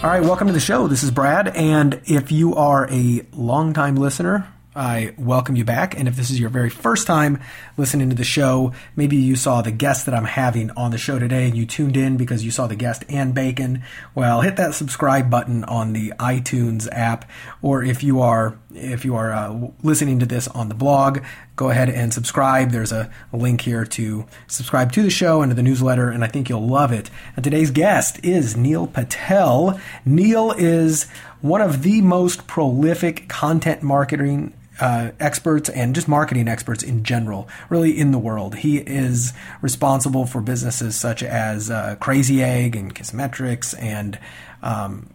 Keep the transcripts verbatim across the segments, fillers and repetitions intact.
All right, welcome to the show. This is Brad, and if you are a longtime listener, I welcome you back. And if this is your very first time listening to the show, maybe you saw the guest that I'm having on the show today and you tuned in because you saw the guest and bacon. Well, hit that subscribe button on the iTunes app, or if you are if you are uh, listening to this on the blog, go ahead and subscribe. There's a, a link here to subscribe to the show and to the newsletter, and I think you'll love it. And today's guest is Neil Patel. Neil is one of the most prolific content marketing Uh, experts and just marketing experts in general, really in the world. He is responsible for businesses such as uh, Crazy Egg and Kissmetrics and um,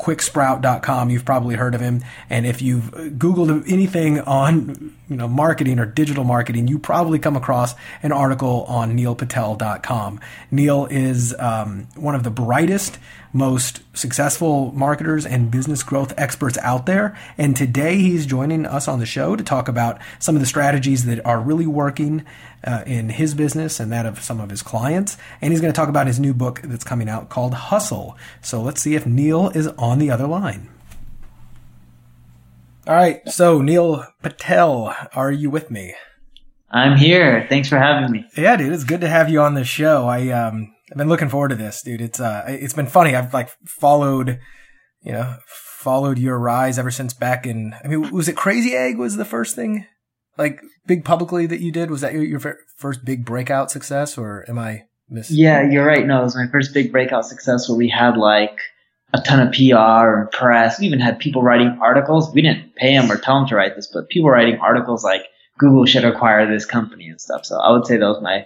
Quicksprout dot com. You've probably heard of him. And if you've Googled anything on you know marketing or digital marketing, you probably come across an article on Neil Patel dot com. Neil is um, one of the brightest, most successful marketers and business growth experts out there. And today he's joining us on the show to talk about some of the strategies that are really working uh, in his business and that of some of his clients. And he's going to talk about his new book that's coming out called Hustle. So let's see if Neil is on the other line. All right. So Neil Patel, are you with me? I'm here. Thanks for having me. Yeah, dude. It's good to have you on the show. I, um, I've been looking forward to this, dude. It's uh, it's been funny. I've like followed, you know, followed your rise ever since back in. I mean, was it Crazy Egg was the first thing, like big publicly that you did? Was that your, your first big breakout success, or am I missing? Yeah, you're right. No, it was my first big breakout success where we had like a ton of P R and press. We even had people writing articles. We didn't pay them or tell them to write this, but people writing articles like Google should acquire this company and stuff. So I would say that was my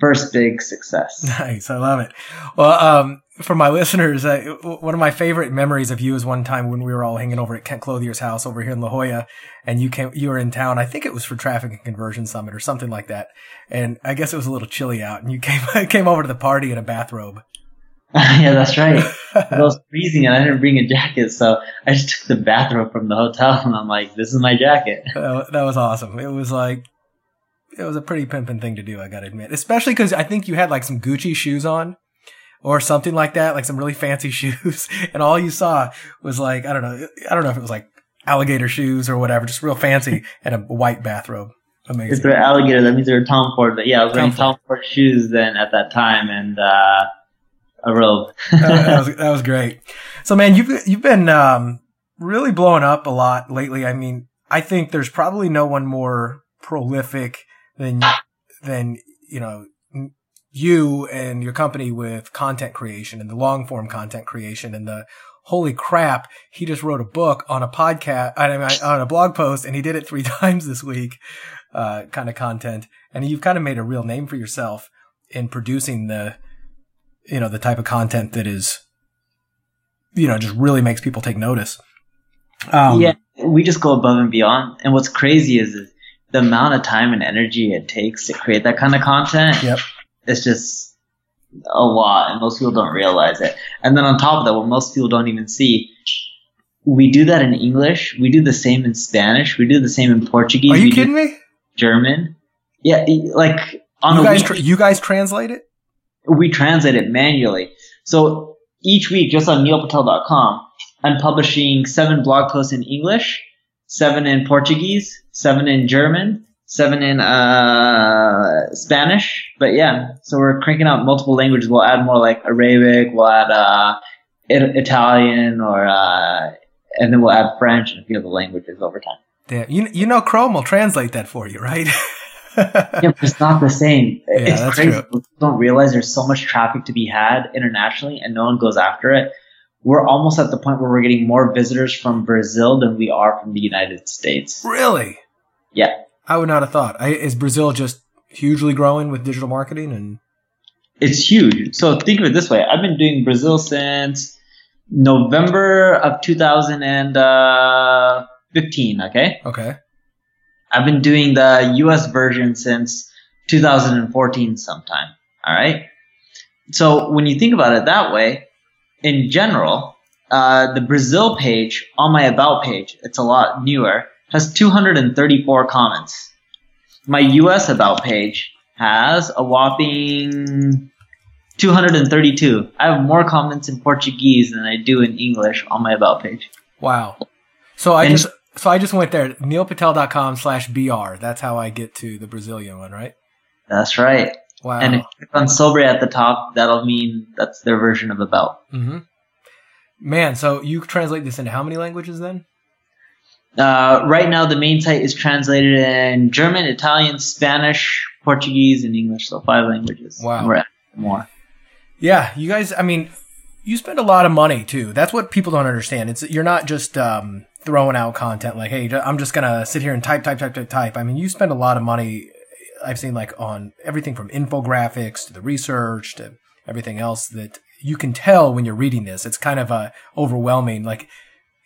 first big success. Nice. I love it. Well, um, for my listeners, uh, one of my favorite memories of you is one time when we were all hanging over at Kent Clothier's house over here in La Jolla, and you came, you were in town. I think it was for Traffic and Conversion Summit or something like that. And I guess it was a little chilly out, and you came, came over to the party in a bathrobe. Yeah, that's right. I was freezing and I didn't bring a jacket, so I just took the bathrobe from the hotel and I'm like, this is my jacket. That was awesome. It was like, it was a pretty pimping thing to do, I gotta admit. Especially because I think you had like some Gucci shoes on or something like that, like some really fancy shoes. And all you saw was like, I don't know, I don't know if it was like alligator shoes or whatever, just real fancy and a white bathrobe. Amazing. If they're alligator, that means they're Tom Ford. But yeah, I was wearing Tom Ford shoes then at that time, and uh, a robe. uh, that, was, that was great. So man, you've, you've been um, really blowing up a lot lately. I mean, I think there's probably no one more prolific than than you know you and your company with content creation and the long form content creation and the holy crap, he just wrote a book on a podcast, I mean, on a blog post, and he did it three times this week uh kind of content. And you've kind of made a real name for yourself in producing the you know the type of content that is you know just really makes people take notice. Um, yeah, we just go above and beyond. And what's crazy is, is the amount of time and energy it takes to create that kind of content, yep. It's just a lot, and most people don't realize it. And then on top of that, what most people don't even see, we do that in English. We do the same in Spanish. We do the same in Portuguese. Are you we kidding me? German. Yeah, like on you guys. Week, tra- you guys translate it? We translate it manually. So each week, just on Neil Patel dot com, I'm publishing seven blog posts in English, seven in Portuguese, seven in German, seven in uh, Spanish. But yeah, so we're cranking out multiple languages. We'll add more like Arabic, we'll add uh, it- Italian, or uh, and then we'll add French and a few other languages over time. Damn. You, you know Chrome will translate that for you, right? Yeah, but it's not the same. Yeah, it's crazy. True. People don't realize there's so much traffic to be had internationally and no one goes after it. We're almost at the point where we're getting more visitors from Brazil than we are from the United States. Really? Yeah. I would not have thought. I, is Brazil just hugely growing with digital marketing? And it's huge. So think of it this way. I've been doing Brazil since November of two thousand fifteen, okay? Okay. I've been doing the U S version since two thousand fourteen sometime, all right? So when you think about it that way, in general, uh, the Brazil page on my About page, it's a lot newer, has two hundred thirty-four comments. My U S About page has a whopping two hundred thirty-two. I have more comments in Portuguese than I do in English on my About page. Wow. So I and, just so I just went there, Neil Patel dot com slash B R. That's how I get to the Brazilian one, right? That's right. Wow. And if you click on Sobre at the top, that'll mean that's their version of About. Mm-hmm. Man, so you translate this into how many languages then? Uh, right now, the main site is translated in German, Italian, Spanish, Portuguese, and English. So five languages. Wow. We're at more. Yeah. You guys, I mean, you spend a lot of money too. That's what people don't understand. It's, you're not just, um, throwing out content like, hey, I'm just going to sit here and type, type, type, type, type. I mean, you spend a lot of money. I've seen like on everything from infographics to the research to everything else that you can tell when you're reading this. It's kind of uh, overwhelming. Like,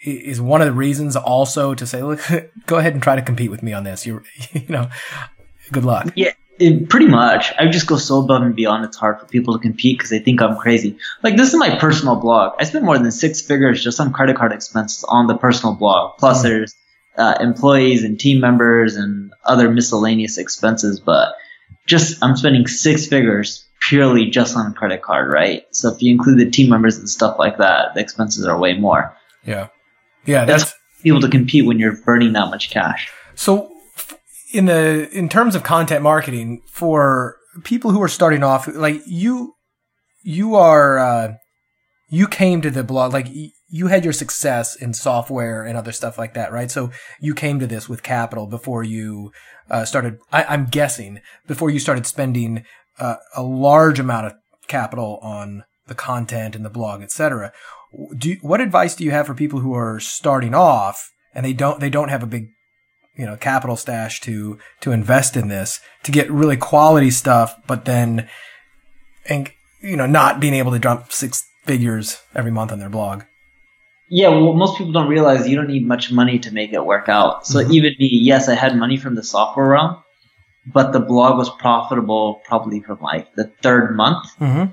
is one of the reasons also to say, look, go ahead and try to compete with me on this. You, you know, good luck. Yeah, it, pretty much. I just go so above and beyond. It's hard for people to compete because they think I'm crazy. Like, this is my personal blog. I spend more than six figures just on credit card expenses on the personal blog. Plus, mm-hmm. there's uh, employees and team members and other miscellaneous expenses. But just I'm spending six figures purely just on a credit card, right? So if you include the team members and stuff like that, the expenses are way more. Yeah. Yeah, that's, that's able to compete when you're burning that much cash. So, in the in terms of content marketing for people who are starting off, like you, you are uh, you came to the blog, like you had your success in software and other stuff like that, right? So you came to this with capital before you uh, started. I, I'm guessing before you started spending uh, a large amount of capital on the content and the blog, et cetera. Do you, what advice do you have for people who are starting off and they don't they don't have a big, you know, capital stash to to invest in this to get really quality stuff, but then, and you know, not being able to drop six figures every month on their blog? Yeah, well, most people don't realize you don't need much money to make it work out. So mm-hmm. even me, yes, I had money from the software realm, but the blog was profitable probably from like the third month. Mm-hmm.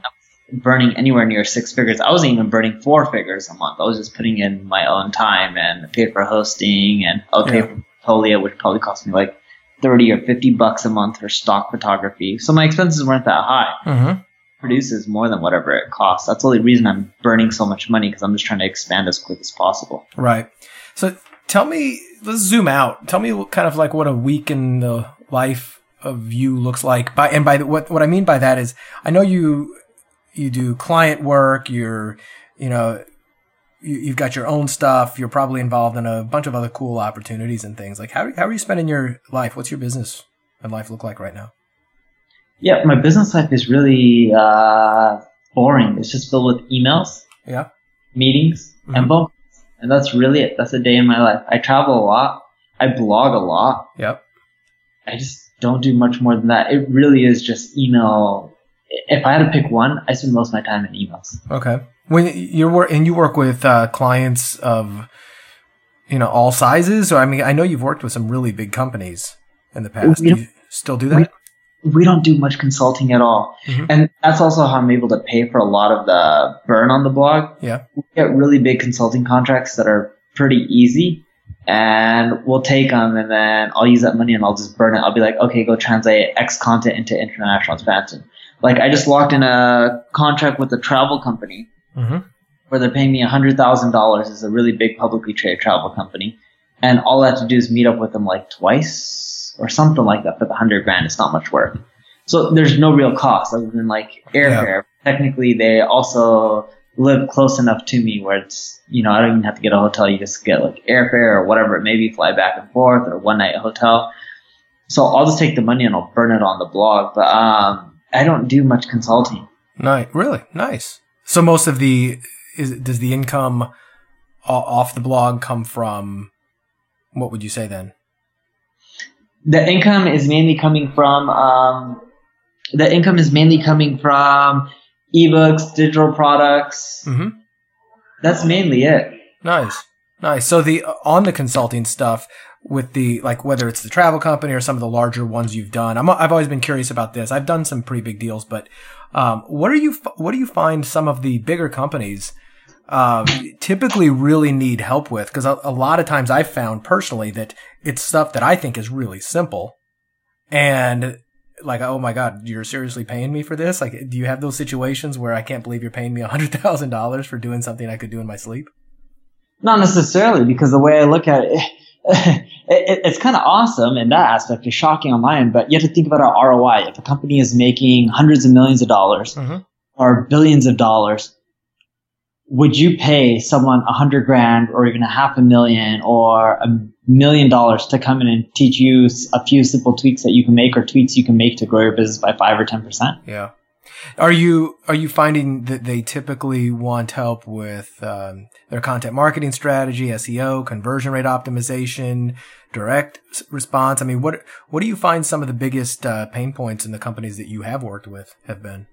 Burning anywhere near six figures. I wasn't even burning four figures a month. I was just putting in my own time and pay for hosting and I would pay yeah. for Polia, which probably cost me like thirty or fifty bucks a month for stock photography. So my expenses weren't that high. Mm-hmm. Produces more than whatever it costs. That's the only reason I'm burning so much money because I'm just trying to expand as quick as possible. Right. So tell me, let's zoom out. Tell me what, kind of like what a week in the life of you looks like. By and by, the, what what I mean by that is I know you. You do client work, you're, you know, you, you've got your own stuff. You're probably involved in a bunch of other cool opportunities and things. Like how, how are you spending your life? What's your business and life look like right now? Yeah, my business life is really uh, boring. It's just filled with emails, yeah, meetings, mm-hmm. and books. And that's really it. That's a day in my life. I travel a lot. I blog a lot. Yep. I just don't do much more than that. It really is just email. If I had to pick one, I spend most of my time in emails. Okay. When you're and you work with uh, clients of, you know, all sizes. Or I mean, I know you've worked with some really big companies in the past. Do you still do that? We, we don't do much consulting at all, mm-hmm. and that's also how I'm able to pay for a lot of the burn on the blog. Yeah, we get really big consulting contracts that are pretty easy. And we'll take them and then I'll use that money and I'll just burn it. I'll be like, okay, go translate X content into international expansion. Like I just locked in a contract with a travel company mm-hmm. where they're paying me one hundred thousand dollars. It's a really big publicly traded travel company. And all I have to do is meet up with them like twice or something like that for the hundred grand. It's not much work. So there's no real cost other than like airfare. Yeah. Technically, they also live close enough to me where it's, you know, I don't even have to get a hotel. You just get like airfare or whatever it may be, fly back and forth or one night hotel. So I'll just take the money and I'll burn it on the blog. But um, I don't do much consulting. Nice. Really? Nice. So most of the, is, does the income off the blog come from, what would you say then? The income is mainly coming from um, the income is mainly coming from ebooks, digital products. Mm-hmm. That's mainly it. Nice. Nice. So the on the consulting stuff with the, like, whether it's the travel company or some of the larger ones you've done, I'm, I've always been curious about this. I've done some pretty big deals, but um, what are you, what do you find some of the bigger companies uh, typically really need help with? Because a, a lot of times I've found personally that it's stuff that I think is really simple and like, oh my God, you're seriously paying me for this? Like, do you have those situations where I can't believe you're paying me one hundred thousand dollars for doing something I could do in my sleep? Not necessarily, because the way I look at it, it, it it's kind of awesome in that aspect. It's shocking on my end, but you have to think about our R O I. If a company is making hundreds of millions of dollars mm-hmm. or billions of dollars, would you pay someone a hundred grand or even a half a million or a million dollars to come in and teach you a few simple tweaks that you can make or tweaks you can make to grow your business by five or ten percent? Yeah. Are you are you finding that they typically want help with um, their content marketing strategy, S E O, conversion rate optimization, direct response? I mean, what what do you find some of the biggest uh, pain points in the companies that you have worked with have been?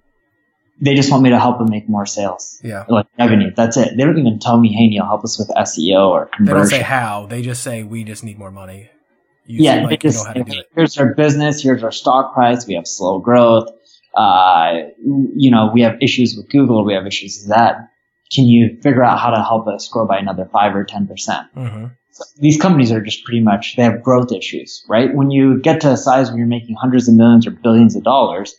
They just want me to help them make more sales. Yeah, like revenue. That's it. They don't even tell me, "Hey, Neil, help us with S E O or conversion." They don't say how. They just say, "We just need more money." You yeah, like they just, you know how to do it. Here's our business. Here's our stock price. We have slow growth. Uh, you know, we have issues with Google. We have issues with that. Can you figure out how to help us grow by another five or ten percent? Mm-hmm. So these companies are just pretty much they have growth issues, right? When you get to a size where you're making hundreds of millions or billions of dollars,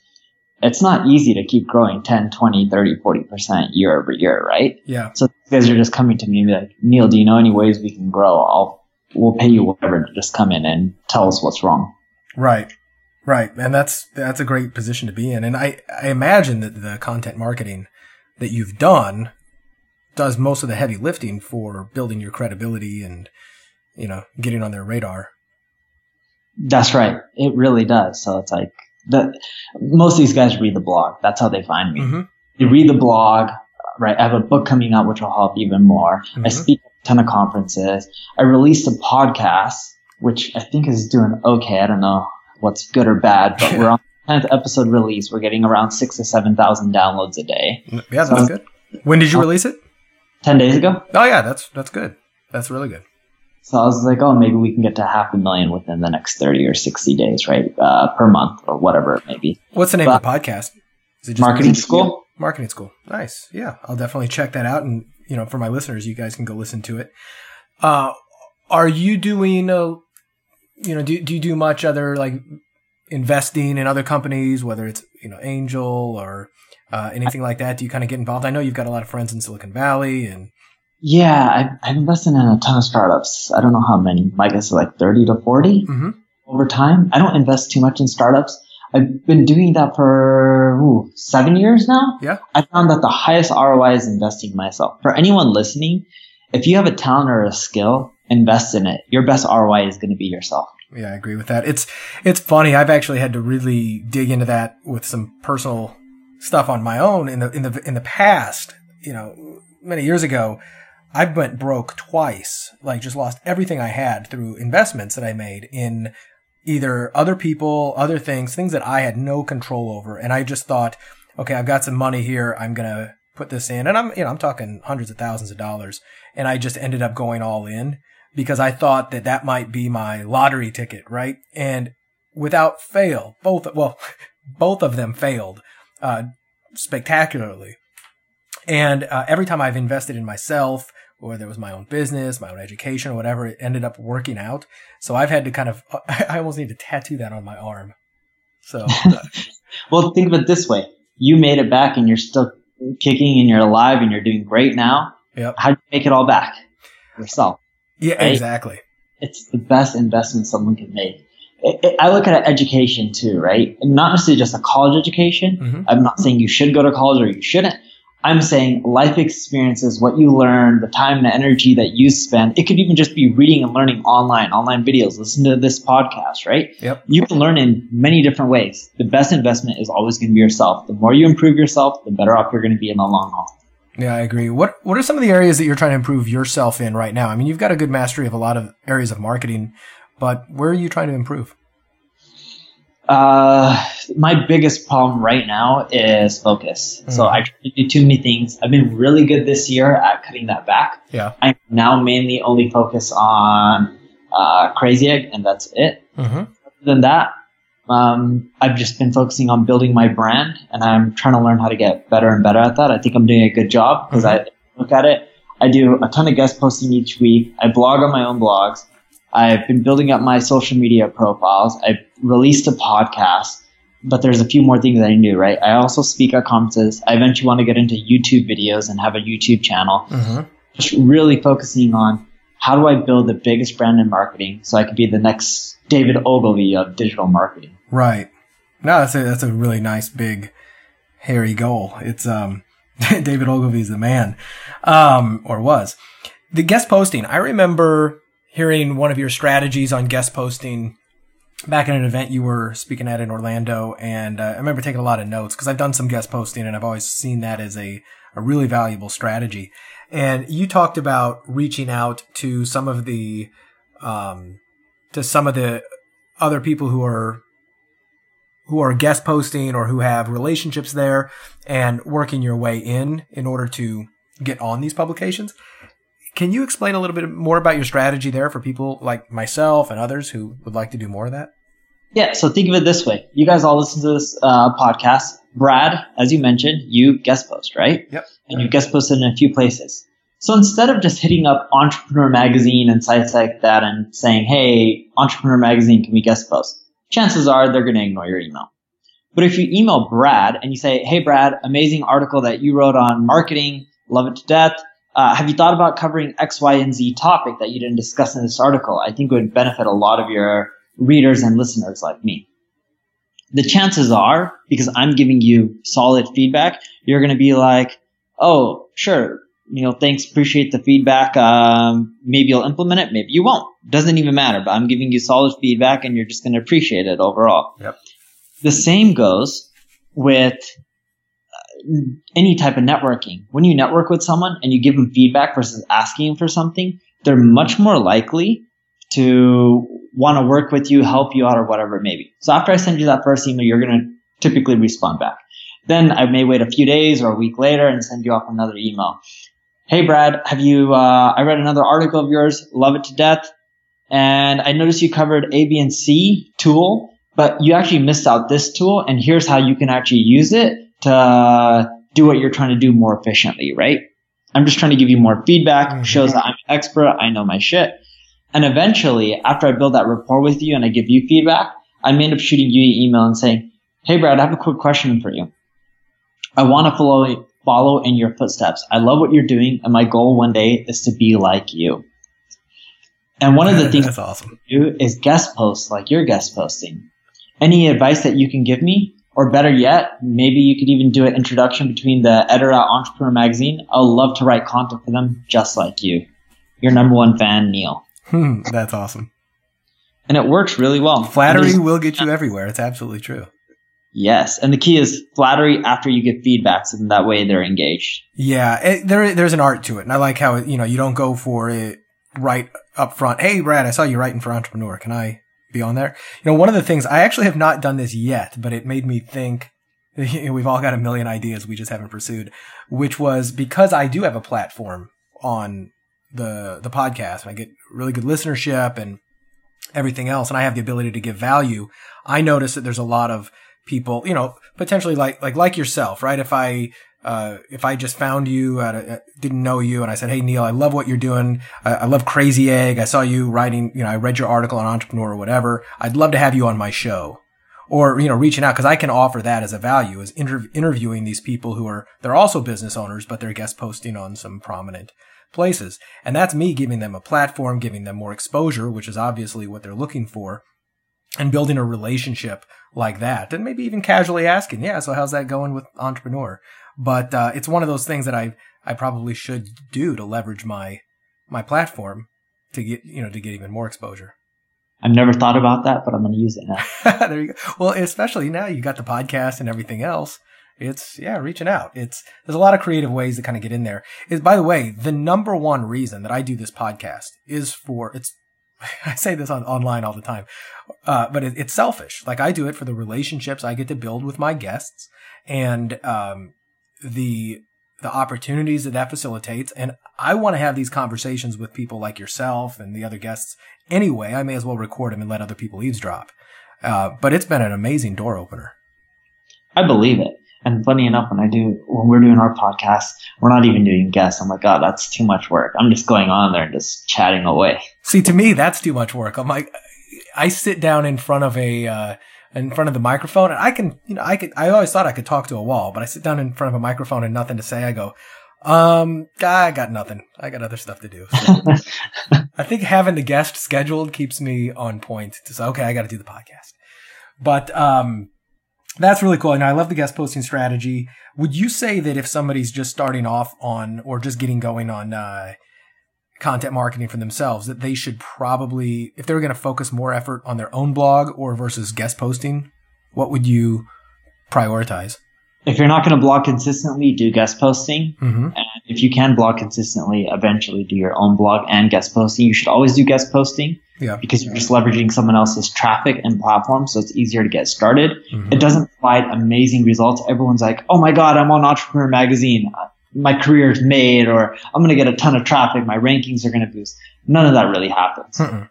it's not easy to keep growing ten, twenty, thirty, forty percent year over year, right? Yeah. So these guys are just coming to me and be like, Neil, do you know any ways we can grow? I'll we'll pay you whatever to just come in and tell us what's wrong. Right. Right. And that's, that's a great position to be in. And I, I imagine that the content marketing that you've done does most of the heavy lifting for building your credibility and, you know, getting on their radar. That's right. It really does. So it's like the, most of these guys read the blog. That's how they find me. Mm-hmm. They read the blog, right? I have a book coming out, which will help even more. Mm-hmm. I speak at a ton of conferences. I released a podcast, which I think is doing okay. I don't know what's good or bad, but we're on the tenth episode release. We're getting around six to seven thousand downloads a day. Yeah, that's so, good. When did you release it? Ten days ago. Oh yeah, that's that's good. That's really good. So I was like, oh, maybe we can get to half a million within the next thirty or sixty days, right? Uh, per month or whatever it may be. What's the name but, of the podcast? Is it just Marketing School? Marketing School. Nice. Yeah, I'll definitely check that out. And you know, for my listeners, you guys can go listen to it. Uh, are you doing a You know, do do you do much other like investing in other companies, whether it's, you know, angel or uh, anything like that? Do you kind of get involved? I know you've got a lot of friends in Silicon Valley, and yeah, I've invested in a ton of startups. I don't know how many. I guess like thirty to forty mm-hmm. over time. I don't invest too much in startups. I've been doing that for ooh, seven years now. Yeah, I found that the highest R O I is investing myself. For anyone listening, if you have a talent or a skill, invest in it. Your best R O I is going to be yourself. Yeah, I agree with that. It's it's funny. I've actually had to really dig into that with some personal stuff on my own in the in the in the past. You know, many years ago, I went broke twice. Like, just lost everything I had through investments that I made in either other people, other things, things that I had no control over. And I just thought, okay, I've got some money here. I'm gonna put this in, and I'm you know I'm talking hundreds of thousands of dollars. And I just ended up going all in, because I thought that that might be my lottery ticket, right? And without fail, both, well, both of them failed, uh, spectacularly. And, uh, every time I've invested in myself, whether it was my own business, my own education or whatever, it ended up working out. So I've had to kind of, I almost need to tattoo that on my arm. So. Well, think of it this way. You made it back and you're still kicking and you're alive and you're doing great now. Yep. How'd you make it all back? Yourself. Yeah, right? Exactly. It's the best investment someone can make. It, it, I look at education too, right? And not necessarily just a college education. Mm-hmm. I'm not saying you should go to college or you shouldn't. I'm saying life experiences, what you learn, the time and the energy that you spend. It could even just be reading and learning online, online videos, listen to this podcast, right? Yep. You can learn in many different ways. The best investment is always going to be yourself. The more you improve yourself, the better off you're going to be in the long haul. Yeah, I agree. What What are some of the areas that you're trying to improve yourself in right now? I mean, you've got a good mastery of a lot of areas of marketing, but where are you trying to improve? Uh, my biggest problem right now is focus. Mm-hmm. So I try to do too many things. I've been really good this year at cutting that back. Yeah. I now mainly only focus on uh, Crazy Egg, and that's it. Mm-hmm. Other than that, um, I've just been focusing on building my brand, and I'm trying to learn how to get better and better at that. I think I'm doing a good job because mm-hmm. I look at it. I do a ton of guest posting each week. I blog on my own blogs. I've been building up my social media profiles. I've released a podcast, but there's a few more things that I need to do, right? I also speak at conferences. I eventually want to get into YouTube videos and have a YouTube channel. Mm-hmm. Just really focusing on how do I build the biggest brand in marketing so I could be the next David Ogilvy of digital marketing. Right. No, that's a, that's a really nice, big, hairy goal. It's um, David Ogilvy's the man, um, or was. The guest posting, I remember hearing one of your strategies on guest posting back at an event you were speaking at in Orlando. And uh, I remember taking a lot of notes because I've done some guest posting and I've always seen that as a, a really valuable strategy. And you talked about reaching out to some of the, um, to some of the other people who are, who are guest posting or who have relationships there and working your way in, in order to get on these publications. Can you explain a little bit more about your strategy there for people like myself and others who would like to do more of that? Yeah. So think of it this way. You guys all listen to this uh, podcast. Brad, as you mentioned, you guest post, right? Yep. And you guest posted in a few places. So instead of just hitting up Entrepreneur Magazine and sites like that and saying, hey, Entrepreneur Magazine, can we guest post? Chances are they're going to ignore your email. But if you email Brad and you say, hey, Brad, amazing article that you wrote on marketing. Love it to death. Uh, have you thought about covering X, Y, and Z topic that you didn't discuss in this article? I think it would benefit a lot of your readers and listeners like me. The chances are, because I'm giving you solid feedback, you're going to be like, oh, sure, you know, thanks, appreciate the feedback. Um, maybe you'll implement it, maybe you won't. Doesn't even matter, but I'm giving you solid feedback and you're just going to appreciate it overall. Yep. The same goes with any type of networking. When you network with someone and you give them feedback versus asking for something, they're much more likely to want to work with you, help you out, or whatever it may be. So after I send you that first email, you're going to typically respond back. Then I may wait a few days or a week later and send you off another email. Hey, Brad, have you, uh, I read another article of yours, love it to death. And I noticed you covered A, B, and C tool, but you actually missed out this tool. And here's how you can actually use it to do what you're trying to do more efficiently, right? I'm just trying to give you more feedback. Mm-hmm. Shows that I'm an expert. I know my shit. And eventually, after I build that rapport with you and I give you feedback, I may end up shooting you an email and saying, hey, Brad, I have a quick question for you. I want to follow, follow in your footsteps. I love what you're doing. And my goal one day is to be like you. And one of the things that's awesome do is guest post, like you're guest posting. Any advice that you can give me? Or better yet, maybe you could even do an introduction between the editor at Entrepreneur Magazine. I'll love to write content for them just like you. Your number one fan, Neil. Hmm, that's awesome. And it works really well. Flattery will get you everywhere. It's absolutely true. Yes. And the key is flattery after you get feedback, so that way they're engaged. Yeah. It, there, there's an art to it. And I like how, it, you know, you don't go for it right up front. Hey, Brad, I saw you writing for Entrepreneur. Can I be on there? You know, one of the things I actually have not done this yet, but it made me think, you know, we've all got a million ideas we just haven't pursued, which was because I do have a platform on the, the podcast and I get really good listenership and everything else. And I have the ability to give value. I notice that there's a lot of people, you know, potentially like, like, like yourself, right? If I, uh, if I just found you, I didn't know you, and I said, hey, Neil, I love what you're doing. I, I love Crazy Egg. I saw you writing, you know, I read your article on Entrepreneur or whatever. I'd love to have you on my show. Or, you know, reaching out, because I can offer that as a value, is inter- interviewing these people who are, they're also business owners, but they're guest posting on some prominent places. And that's me giving them a platform, giving them more exposure, which is obviously what they're looking for, and building a relationship like that. And maybe even casually asking, yeah, so how's that going with Entrepreneur? But uh, it's one of those things that I I probably should do to leverage my my platform to get, you know, to get even more exposure. I've never thought about that, but I'm going to use it now. There you go. Well, especially now you got the podcast and everything else. It's, yeah, reaching out. It's, there's a lot of creative ways to kind of get in there. Is, by the way, the number one reason that I do this podcast is for, it's, I say this on online all the time, uh, but it, it's selfish. Like I do it for the relationships I get to build with my guests and um, the the opportunities that that facilitates. And I want to have these conversations with people like yourself and the other guests anyway. I may as well record them and let other people eavesdrop. Uh, but it's been an amazing door opener. I believe it. And funny enough, when I do, when we're doing our podcast, we're not even doing guests. I'm like, oh, that's too much work. I'm just going on there and just chatting away. See, to me, that's too much work. I'm like, I sit down in front of a, uh, in front of the microphone and I can, you know, I could, I always thought I could talk to a wall, but I sit down in front of a microphone and nothing to say. I go, um, I got nothing. I got other stuff to do. So I think having the guest scheduled keeps me on point to say, okay, I got to do the podcast. But, um, that's really cool. And I love the guest posting strategy. Would you say that if somebody's just starting off on or just getting going on uh, content marketing for themselves, that they should probably, if they were going to focus more effort on their own blog or versus guest posting, what would you prioritize? If you're not going to blog consistently, do guest posting. Mm-hmm. And if you can blog consistently, eventually do your own blog and guest posting. You should always do guest posting. Yeah. Because you're just leveraging someone else's traffic and platform, so it's easier to get started. Mm-hmm. It doesn't provide amazing results. Everyone's like, oh my God, I'm on Entrepreneur Magazine. My career's made, or I'm going to get a ton of traffic. My rankings are going to boost. None of that really happens. Mm-mm.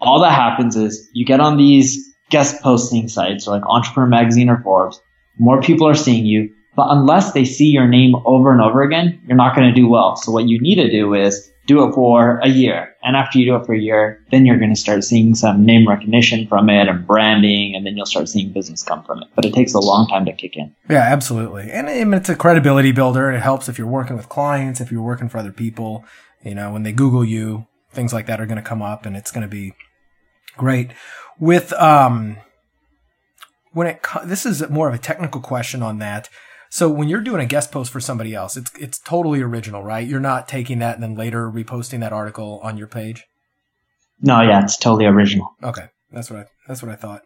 All that happens is you get on these guest posting sites like Entrepreneur Magazine or Forbes. More people are seeing you, but unless they see your name over and over again, you're not going to do well. So what you need to do is do it for a year. And after you do it for a year, then you're going to start seeing some name recognition from it and branding, and then you'll start seeing business come from it. But it takes a long time to kick in. Yeah, absolutely. And it's a credibility builder. It helps if you're working with clients, if you're working for other people. You know, when they Google you, things like that are going to come up, and it's going to be great. With um, when it this is more of a technical question on that. So when you're doing a guest post for somebody else, it's it's totally original, right? You're not taking that and then later reposting that article on your page? No, yeah, it's totally original. Okay, that's what I, that's what I thought.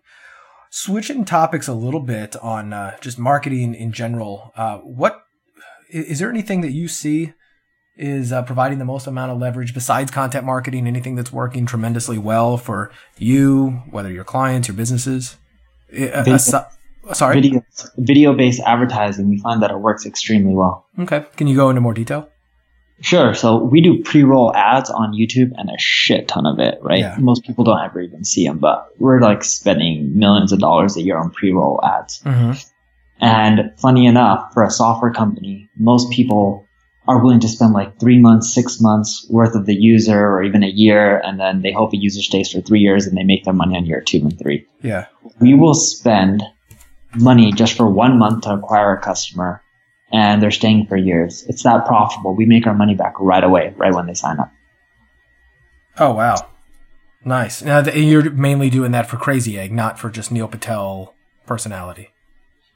Switching topics a little bit on uh, just marketing in general, uh, what is there anything that you see is uh, providing the most amount of leverage besides content marketing, anything that's working tremendously well for you, whether your clients, your businesses? Sorry? Video, video-based advertising, we find that it works extremely well. Okay. Can you go into more detail? Sure. So we do pre-roll ads on YouTube and a shit ton of it, right? Yeah. Most people don't ever even see them, but we're like spending millions of dollars a year on pre-roll ads. Mm-hmm. And funny enough, for a software company, most people are willing to spend like three months, six months worth of the user or even a year. And then they hope a user stays for three years and they make their money on year two and three. Yeah. We will spend money just for one month to acquire a customer and they're staying for years. It's that profitable. We make our money back right away, right when they sign up. Oh, wow. Nice. Now you're mainly doing that for Crazy Egg, not for just Neil Patel personality.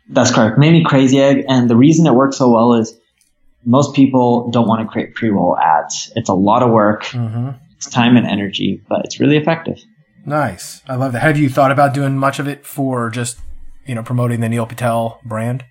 That's correct. Mainly Crazy Egg. And the reason it works so well is most people don't want to create pre-roll ads. It's a lot of work. Mm-hmm. It's time and energy, but it's really effective. Nice. I love that. Have you thought about doing much of it for just, you know, promoting the Neil Patel brand?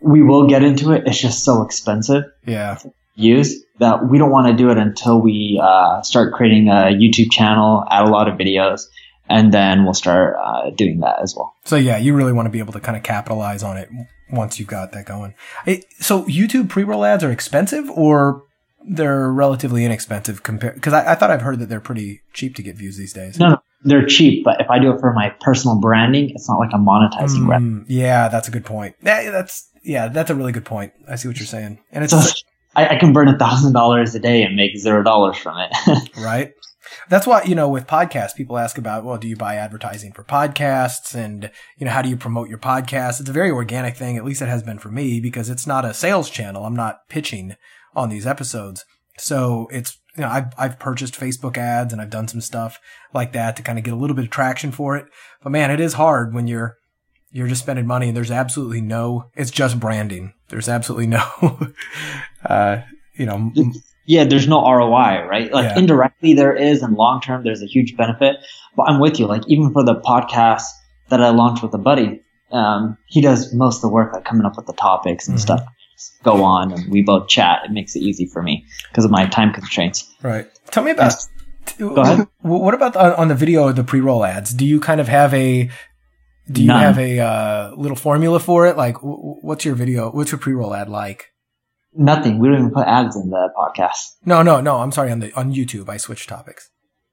We will get into it. It's just so expensive. Yeah. To use that we don't want to do it until we uh, start creating a YouTube channel, add a lot of videos, and then we'll start uh, doing that as well. So yeah, you really want to be able to kind of capitalize on it once you've got that going. It, so YouTube pre-roll ads are expensive, or they're relatively inexpensive compared? Because I, I thought I've heard that they're pretty cheap to get views these days. No, no. They're cheap, but if I do it for my personal branding, it's not like I'm monetizing. Mm, yeah, that's a good point. That, that's yeah, that's a really good point. I see what you're saying, and it's so I, I can burn a thousand dollars a day and make zero dollars from it. Right. That's why, you know, with podcasts, people ask about, well, do you buy advertising for podcasts, and you know, how do you promote your podcast? It's a very organic thing. At least it has been for me, because it's not a sales channel. I'm not pitching on these episodes, so it's. You know, I've, I've purchased Facebook ads and I've done some stuff like that to kind of get a little bit of traction for it. But man, it is hard when you're, you're just spending money and there's absolutely no, it's just branding. There's absolutely no, uh, you know. Yeah. There's no R O I, right? Like yeah. Indirectly there is, and long-term there's a huge benefit, but I'm with you. Like even for the podcast that I launched with a buddy, um, he does most of the work, like coming up with the topics and mm-hmm. stuff. Go on and we both chat. It makes it easy for me because of my time constraints. Right. Tell me about Go ahead. What about the, on the video, the pre-roll ads? Do you kind of have a, do you None. have a uh, little formula for it? Like, what's your video? What's your pre-roll ad like? Nothing. We don't even put ads in the podcast. No, no, no. I'm sorry. On the on YouTube, I switched topics.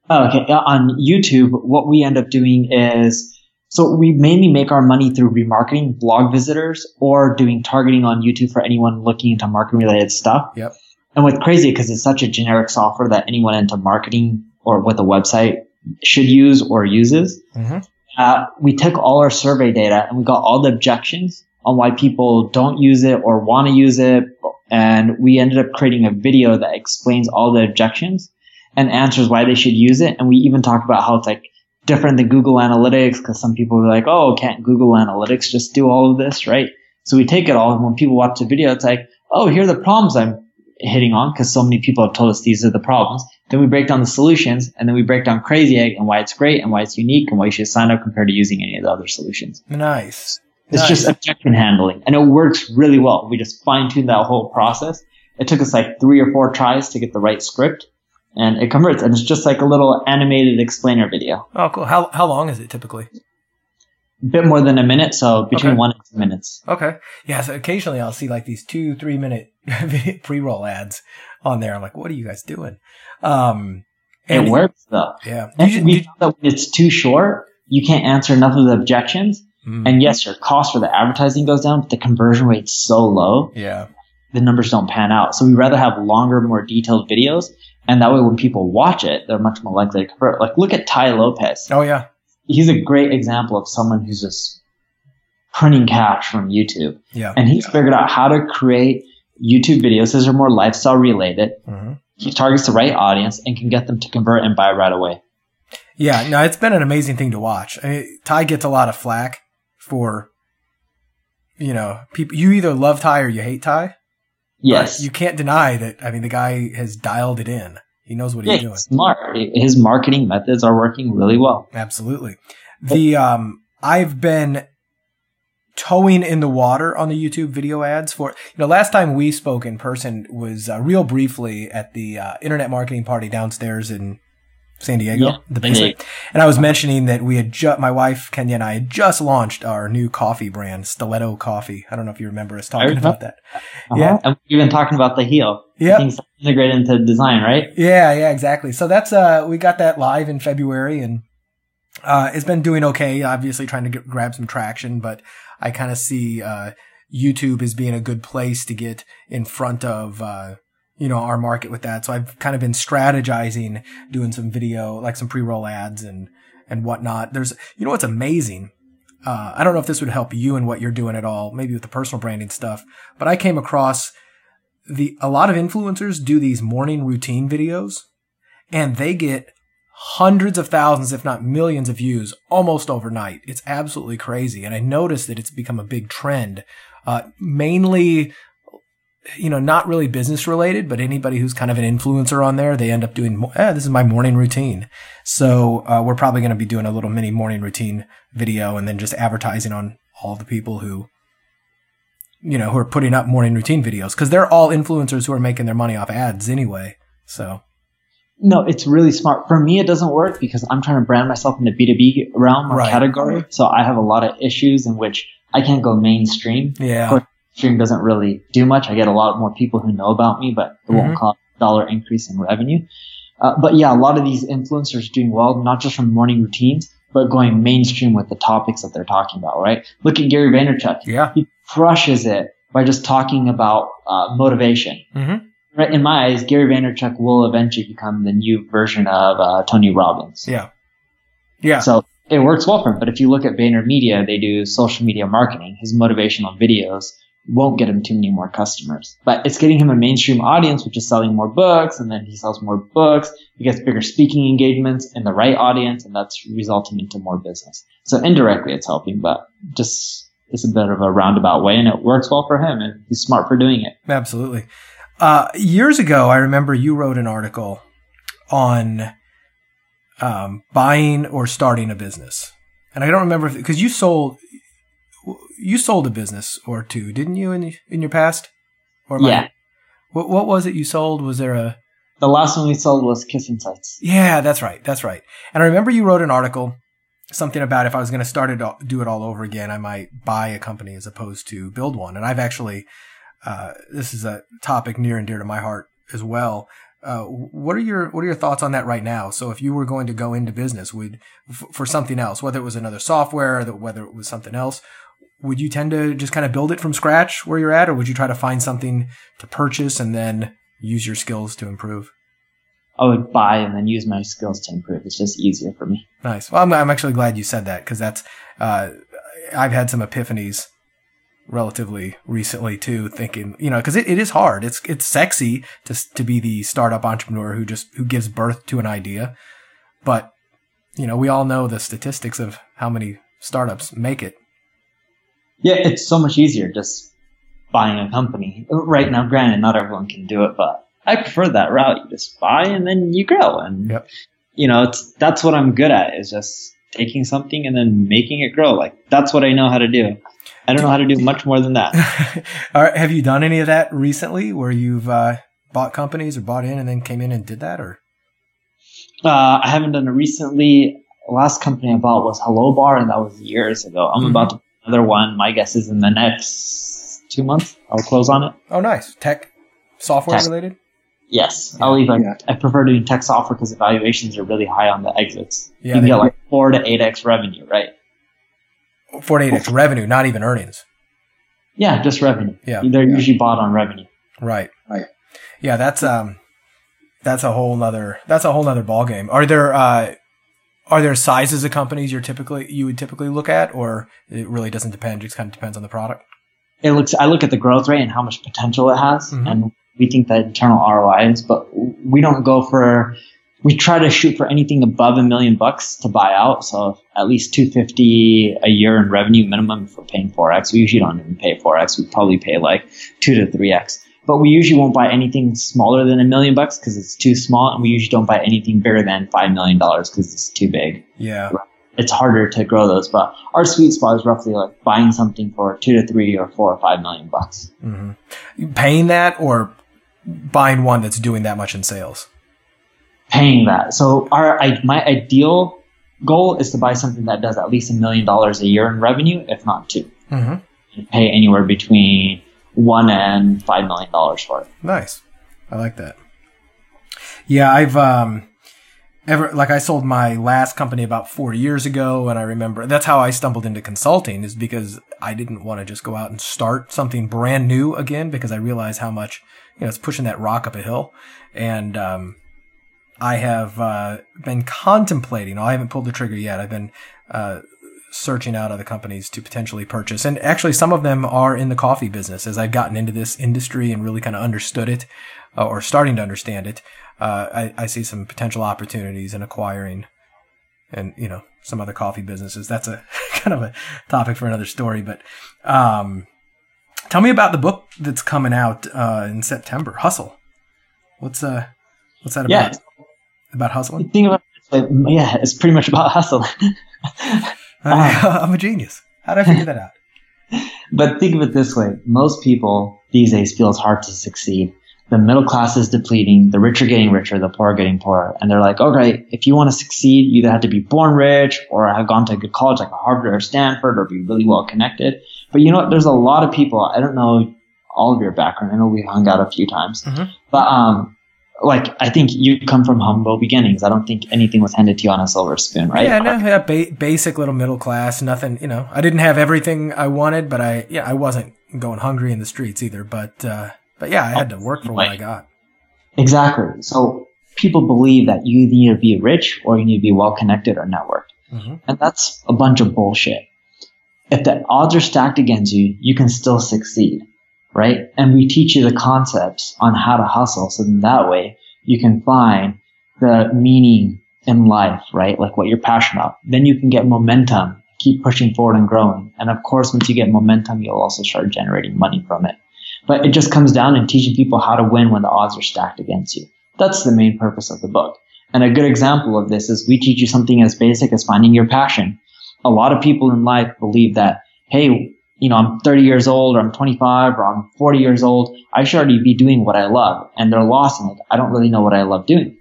Oh, okay. On YouTube, what we end up doing is, so we mainly make our money through remarketing, blog visitors, or doing targeting on YouTube for anyone looking into marketing-related stuff. Yep. And with Crazy, because it's such a generic software that anyone into marketing or with a website should use or uses, mm-hmm. uh, we took all our survey data and we got all the objections on why people don't use it or want to use it. And we ended up creating a video that explains all the objections and answers why they should use it. And we even talk about how it's like different than Google Analytics, because some people are like, oh, can't Google Analytics just do all of this, right? So we take it all, and when people watch the video, it's like, oh, here are the problems I'm hitting on, because so many people have told us these are the problems. Then we break down the solutions, and then we break down Crazy Egg and why it's great and why it's unique and why you should sign up compared to using any of the other solutions. Nice. It's nice. Just objection handling, and it works really well. We just fine-tuned that whole process. It took us like three or four tries to get the right script. And it converts, and it's just like a little animated explainer video. Oh, cool. How how long is it typically? A bit more than a minute, so between okay. one and two minutes. Okay. Yeah, so occasionally I'll see like these two, three-minute pre-roll ads on there. I'm like, what are you guys doing? Um, and it works, though. Yeah. And you, we found that when it's too short, you can't answer enough of the objections. Mm. And yes, your cost for the advertising goes down, but the conversion rate's so low. Yeah. The numbers don't pan out. So we rather have longer, more detailed videos. And that way, when people watch it, they're much more likely to convert. Like, look at Ty Lopez. Oh, yeah. He's a great example of someone who's just printing cash from YouTube. Yeah. And he's yeah. figured out how to create YouTube videos that are more lifestyle related. Mm-hmm. He targets the right audience and can get them to convert and buy right away. Yeah. No, it's been an amazing thing to watch. I mean, Ty gets a lot of flack for, you know, people. You either love Ty or you hate Ty. Yes. But you can't deny that. I mean, the guy has dialed it in. He knows what yeah, he's doing. He's smart. His marketing methods are working really well. Absolutely. The um, I've been towing in the water on the YouTube video ads for, you know, last time we spoke in person was uh, real briefly at the uh, internet marketing party downstairs in San Diego, yeah, the basement. Indeed. And I was mentioning that we had just, my wife, Kenya, and I had just launched our new coffee brand, Stiletto Coffee. I don't know if you remember us talking about that. Uh-huh. Yeah. And we've been talking about the heel. Yeah. Things integrated into design, right? Yeah, yeah, exactly. So that's, uh, we got that live in February, and, uh, it's been doing okay. Obviously trying to get, grab some traction, but I kind of see, uh, YouTube as being a good place to get in front of, uh, you know, our market with that. So I've kind of been strategizing, doing some video, like some pre-roll ads and, and whatnot. There's, you know, what's amazing. Uh, I don't know if this would help you in what you're doing at all, maybe with the personal branding stuff, but I came across the, a lot of influencers do these morning routine videos, and they get hundreds of thousands, if not millions of views almost overnight. It's absolutely crazy. And I noticed that it's become a big trend, uh, mainly, you know, not really business related, but anybody who's kind of an influencer on there, they end up doing, eh, this is my morning routine. So uh, we're probably going to be doing a little mini morning routine video, and then just advertising on all the people who, you know, who are putting up morning routine videos, because they're all influencers who are making their money off ads anyway. So. No, it's really smart. For me, it doesn't work because I'm trying to brand myself in the B two B realm or right. category. So I have a lot of issues in which I can't go mainstream. Yeah. For- Stream doesn't really do much. I get a lot more people who know about me, but it mm-hmm. won't cause a dollar increase in revenue. Uh, but yeah, a lot of these influencers are doing well, not just from morning routines, but going mainstream with the topics that they're talking about, right? Look at Gary Vaynerchuk. Yeah. He crushes it by just talking about uh, motivation. Mm-hmm. Right? In my eyes, Gary Vaynerchuk will eventually become the new version of uh, Tony Robbins. Yeah. Yeah. So it works well for him. But if you look at VaynerMedia, they do social media marketing. His motivational videos won't get him too many more customers, but it's getting him a mainstream audience, which is selling more books. And then he sells more books. He gets bigger speaking engagements in the right audience. And that's resulting into more business. So indirectly it's helping, but just it's a bit of a roundabout way, and it works well for him, and he's smart for doing it. Absolutely. Uh, years ago, I remember you wrote an article on, um, buying or starting a business. And I don't remember if, cause you sold, You sold a business or two, didn't you, in in your past? Or yeah. I, what what was it you sold? Was there a The last one we sold was Kiss Insights. Yeah, that's right. That's right. And I remember you wrote an article, something about if I was going to start it, do it all over again, I might buy a company as opposed to build one. And I've actually, uh, this is a topic near and dear to my heart as well. Uh, what are your, what are your thoughts on that right now? So if you were going to go into business, would, f- for something else, whether it was another software, whether it was something else, would you tend to just kind of build it from scratch where you're at, or would you try to find something to purchase and then use your skills to improve? I would buy and then use my skills to improve. It's just easier for me. Nice. Well, I'm, I'm actually glad you said that, because that's, uh, I've had some epiphanies relatively recently too, thinking, you know, because it, it is hard. It's, it's sexy to, to be the startup entrepreneur who just, who gives birth to an idea. But, you know, we all know the statistics of how many startups make it. Yeah. It's so much easier just buying a company right now. Granted, not everyone can do it, but I prefer that route. You just buy and then you grow. And, yep. you know, it's, that's what I'm good at, is just taking something and then making it grow. Like, that's what I know how to do. I don't know how to do much more than that. All right. Have you done any of that recently, where you've uh, bought companies or bought in and then came in and did that? Or uh, I haven't done it recently. Last company I bought was Hello Bar, and that was years ago. I'm mm-hmm. about to buy another one. My guess is in the next two months, I'll close on it. Oh, nice. Tech, software Tech. related? Yes. Yeah, I'll even, yeah. I prefer doing tech software because valuations are really high on the exits. Yeah, you can get like four to eight X revenue, right? Four to eight X revenue, not even earnings. Yeah, just revenue. Yeah. They're yeah. usually bought on revenue. Right. Right. Yeah, that's um that's a whole nother that's a whole nother ball game. Are there uh are there sizes of companies you're typically you would typically look at, or it really doesn't depend, it just kind of depends on the product? It looks I look at the growth rate and how much potential it has, mm-hmm. and we think that internal R O Is, but we don't go for, we try to shoot for anything above a million bucks to buy out. So at least two hundred fifty a year in revenue minimum for paying four X. We usually don't even pay four X. We probably pay like two to three X, but we usually won't buy anything smaller than a million bucks because it's too small. And we usually don't buy anything bigger than five million dollars because it's too big. Yeah. It's harder to grow those, but our sweet spot is roughly like buying something for two to three or four or five million bucks. Mm-hmm. Paying that or buying one that's doing that much in sales? Paying that. So our I, my ideal goal is to buy something that does at least a million dollars a year in revenue, if not two. Mm-hmm. And pay anywhere between one and five million dollars for it. Nice. I like that. Yeah, I've um, ever like I sold my last company about four years ago, and I remember that's how I stumbled into consulting, is because I didn't want to just go out and start something brand new again, because I realized how much, you know, it's pushing that rock up a hill. And um, I have uh, been contemplating, I haven't pulled the trigger yet. I've been uh, searching out other companies to potentially purchase. And actually, some of them are in the coffee business. As I've gotten into this industry and really kind of understood it, uh, or starting to understand it, uh, I, I see some potential opportunities in acquiring and, you know, some other coffee businesses. That's a kind of a topic for another story. But, um, tell me about the book that's coming out uh, in September, Hustle. What's uh, what's that about? Yeah. About hustling? Think about it, yeah, it's pretty much about hustle. uh, I'm a genius. How did I figure that out? But think of it this way. Most people these days feel it's hard to succeed. The middle class is depleting. The rich are getting richer. The poor are getting poorer. And they're like, okay, if you want to succeed, you either have to be born rich or have gone to a good college like Harvard or Stanford or be really well connected. But you know what? There's a lot of people. I don't know all of your background. I know we hung out a few times. Mm-hmm. But um, like, I think you come from humble beginnings. I don't think anything was handed to you on a silver spoon, right? Yeah, no, yeah, ba- basic little middle class, nothing, you know. I didn't have everything I wanted, but I yeah, I wasn't going hungry in the streets either. But uh But yeah, I had to work for what I got. Exactly. So people believe that you need to be rich or you need to be well connected or networked. Mm-hmm. And that's a bunch of bullshit. If the odds are stacked against you, you can still succeed, right? And we teach you the concepts on how to hustle. So then that way you can find the meaning in life, right? Like what you're passionate about. Then you can get momentum, keep pushing forward and growing. And of course, once you get momentum, you'll also start generating money from it. But it just comes down to teaching people how to win when the odds are stacked against you. That's the main purpose of the book. And a good example of this is we teach you something as basic as finding your passion. A lot of people in life believe that, hey, you know, I'm thirty years old, or I'm twenty-five, or I'm forty years old, I should already be doing what I love, and they're lost in it. I don't really know what I love doing.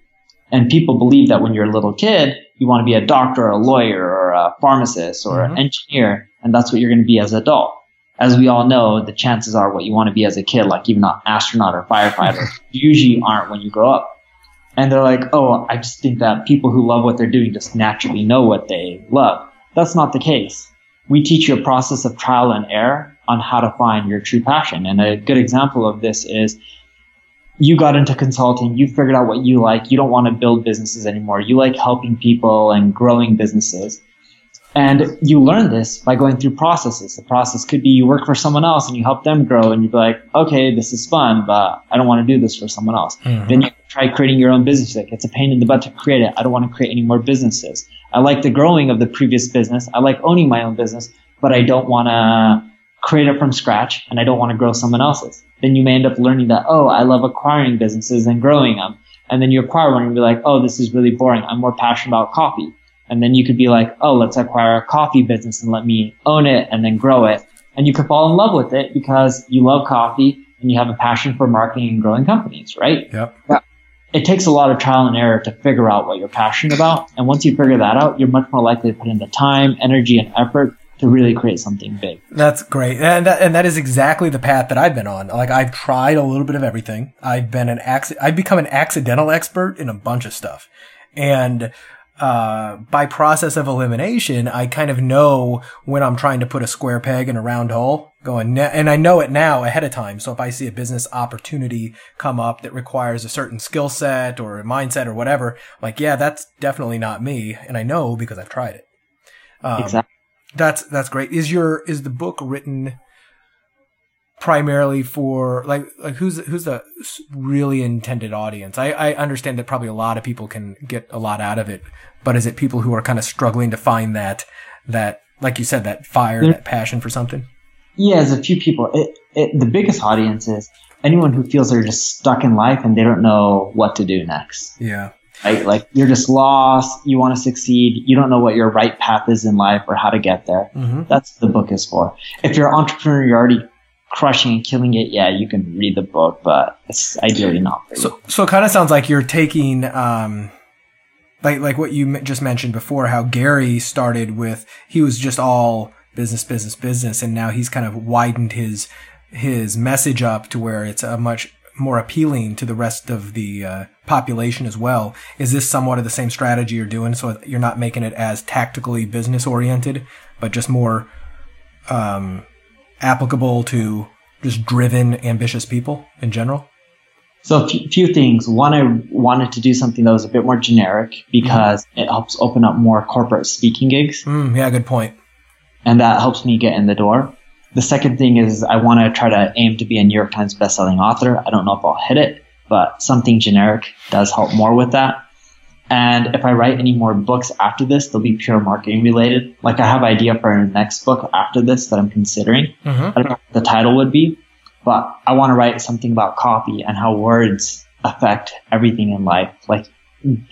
And people believe that when you're a little kid, you want to be a doctor, or a lawyer, or a pharmacist, or mm-hmm. an engineer, and that's what you're going to be as an adult. As we all know, the chances are what you want to be as a kid, like even an astronaut or firefighter, usually aren't when you grow up. And they're like, oh, I just think that people who love what they're doing just naturally know what they love. That's not the case. We teach you a process of trial and error on how to find your true passion. And a good example of this is you got into consulting, you figured out what you like, you don't want to build businesses anymore, you like helping people and growing businesses. And you learn this by going through processes. The process could be you work for someone else and you help them grow and you'd be like, okay, this is fun, but I don't want to do this for someone else. Mm-hmm. Then you try creating your own business. Like, it's a pain in the butt to create it. I don't want to create any more businesses. I like the growing of the previous business. I like owning my own business, but I don't want to create it from scratch and I don't want to grow someone else's. Then you may end up learning that, oh, I love acquiring businesses and growing them. And then you acquire one and be like, oh, this is really boring. I'm more passionate about coffee. And then you could be like, oh, let's acquire a coffee business and let me own it and then grow it. And you could fall in love with it because you love coffee and you have a passion for marketing and growing companies, right? Yep. Yeah. It takes a lot of trial and error to figure out what you're passionate about. And once you figure that out, you're much more likely to put in the time, energy, and effort to really create something big. That's great. And that, and that is exactly the path that I've been on. Like, I've tried a little bit of everything. I've been an acc- I've become an accidental expert in a bunch of stuff. And Uh, by process of elimination, I kind of know when I'm trying to put a square peg in a round hole going, na- and I know it now ahead of time. So if I see a business opportunity come up that requires a certain skill set or a mindset or whatever, like, yeah, that's definitely not me. And I know because I've tried it. Um, exactly. That's, that's great. Is your, is the book written primarily for like, like who's, who's the really intended audience? I, I understand that probably a lot of people can get a lot out of it, but is it people who are kind of struggling to find that, that, like you said, that fire, there, that passion for something? Yeah, there's a few people. It, it, the biggest audience is anyone who feels they're just stuck in life and they don't know what to do next. Yeah. Right? Like, you're just lost. You want to succeed. You don't know what your right path is in life or how to get there. Mm-hmm. That's what the book is for. If you're an entrepreneur, you're already crushing and killing it, yeah, you can read the book, but it's ideally not for you. So, so it kind of sounds like you're taking, um, like, like what you just mentioned before, how Gary started with, he was just all business, business, business, and now he's kind of widened his, his message up to where it's a much more appealing to the rest of the uh, population as well. Is this somewhat of the same strategy you're doing? So you're not making it as tactically business oriented, but just more, um, applicable to just driven, ambitious people in general? So a few, few things. One, I wanted to do something that was a bit more generic because mm. it helps open up more corporate speaking gigs. Mm, yeah, good point. And that helps me get in the door. The second thing is I want to try to aim to be a New York Times bestselling author. I don't know if I'll hit it, but something generic does help more with that. And if I write any more books after this, they'll be pure marketing related. Like, I have an idea for a next book after this that I'm considering. Mm-hmm. I don't know what the title would be, but I want to write something about copy and how words affect everything in life, like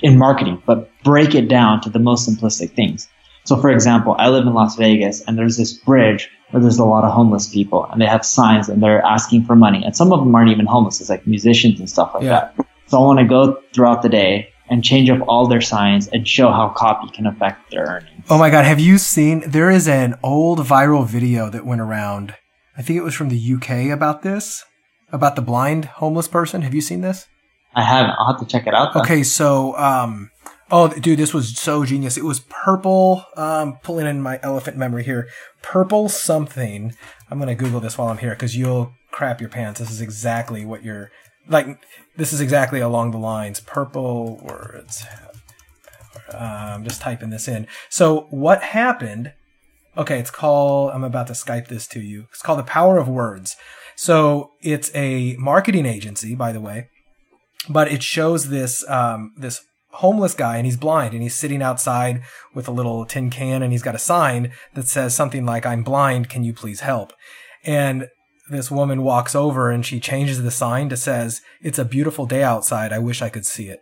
in marketing, but break it down to the most simplistic things. So, for example, I live in Las Vegas and there's this bridge where there's a lot of homeless people and they have signs and they're asking for money. And some of them aren't even homeless. It's like musicians and stuff like yeah. that. So I want to go throughout the day and change up all their signs and show how copy can affect their earnings. Oh my God. Have you seen, there is an old viral video that went around. I think it was from the U K about this, about the blind homeless person. Have you seen this? I haven't. I'll have to check it out, though. Okay. So, um, oh dude, this was so genius. It was purple, um, pulling in my elephant memory here, purple something. I'm going to Google this while I'm here, 'cause you'll crap your pants. This is exactly what you're like. This is exactly along the lines. Purple words. Uh, I'm just typing this in. So what happened? Okay, it's called, I'm about to Skype this to you. It's called The Power of Words. So it's a marketing agency, by the way, but it shows this, um, this homeless guy, and he's blind, and he's sitting outside with a little tin can, and he's got a sign that says something like, "I'm blind. Can you please help?" And this woman walks over and she changes the sign to says, "It's a beautiful day outside. I wish I could see it."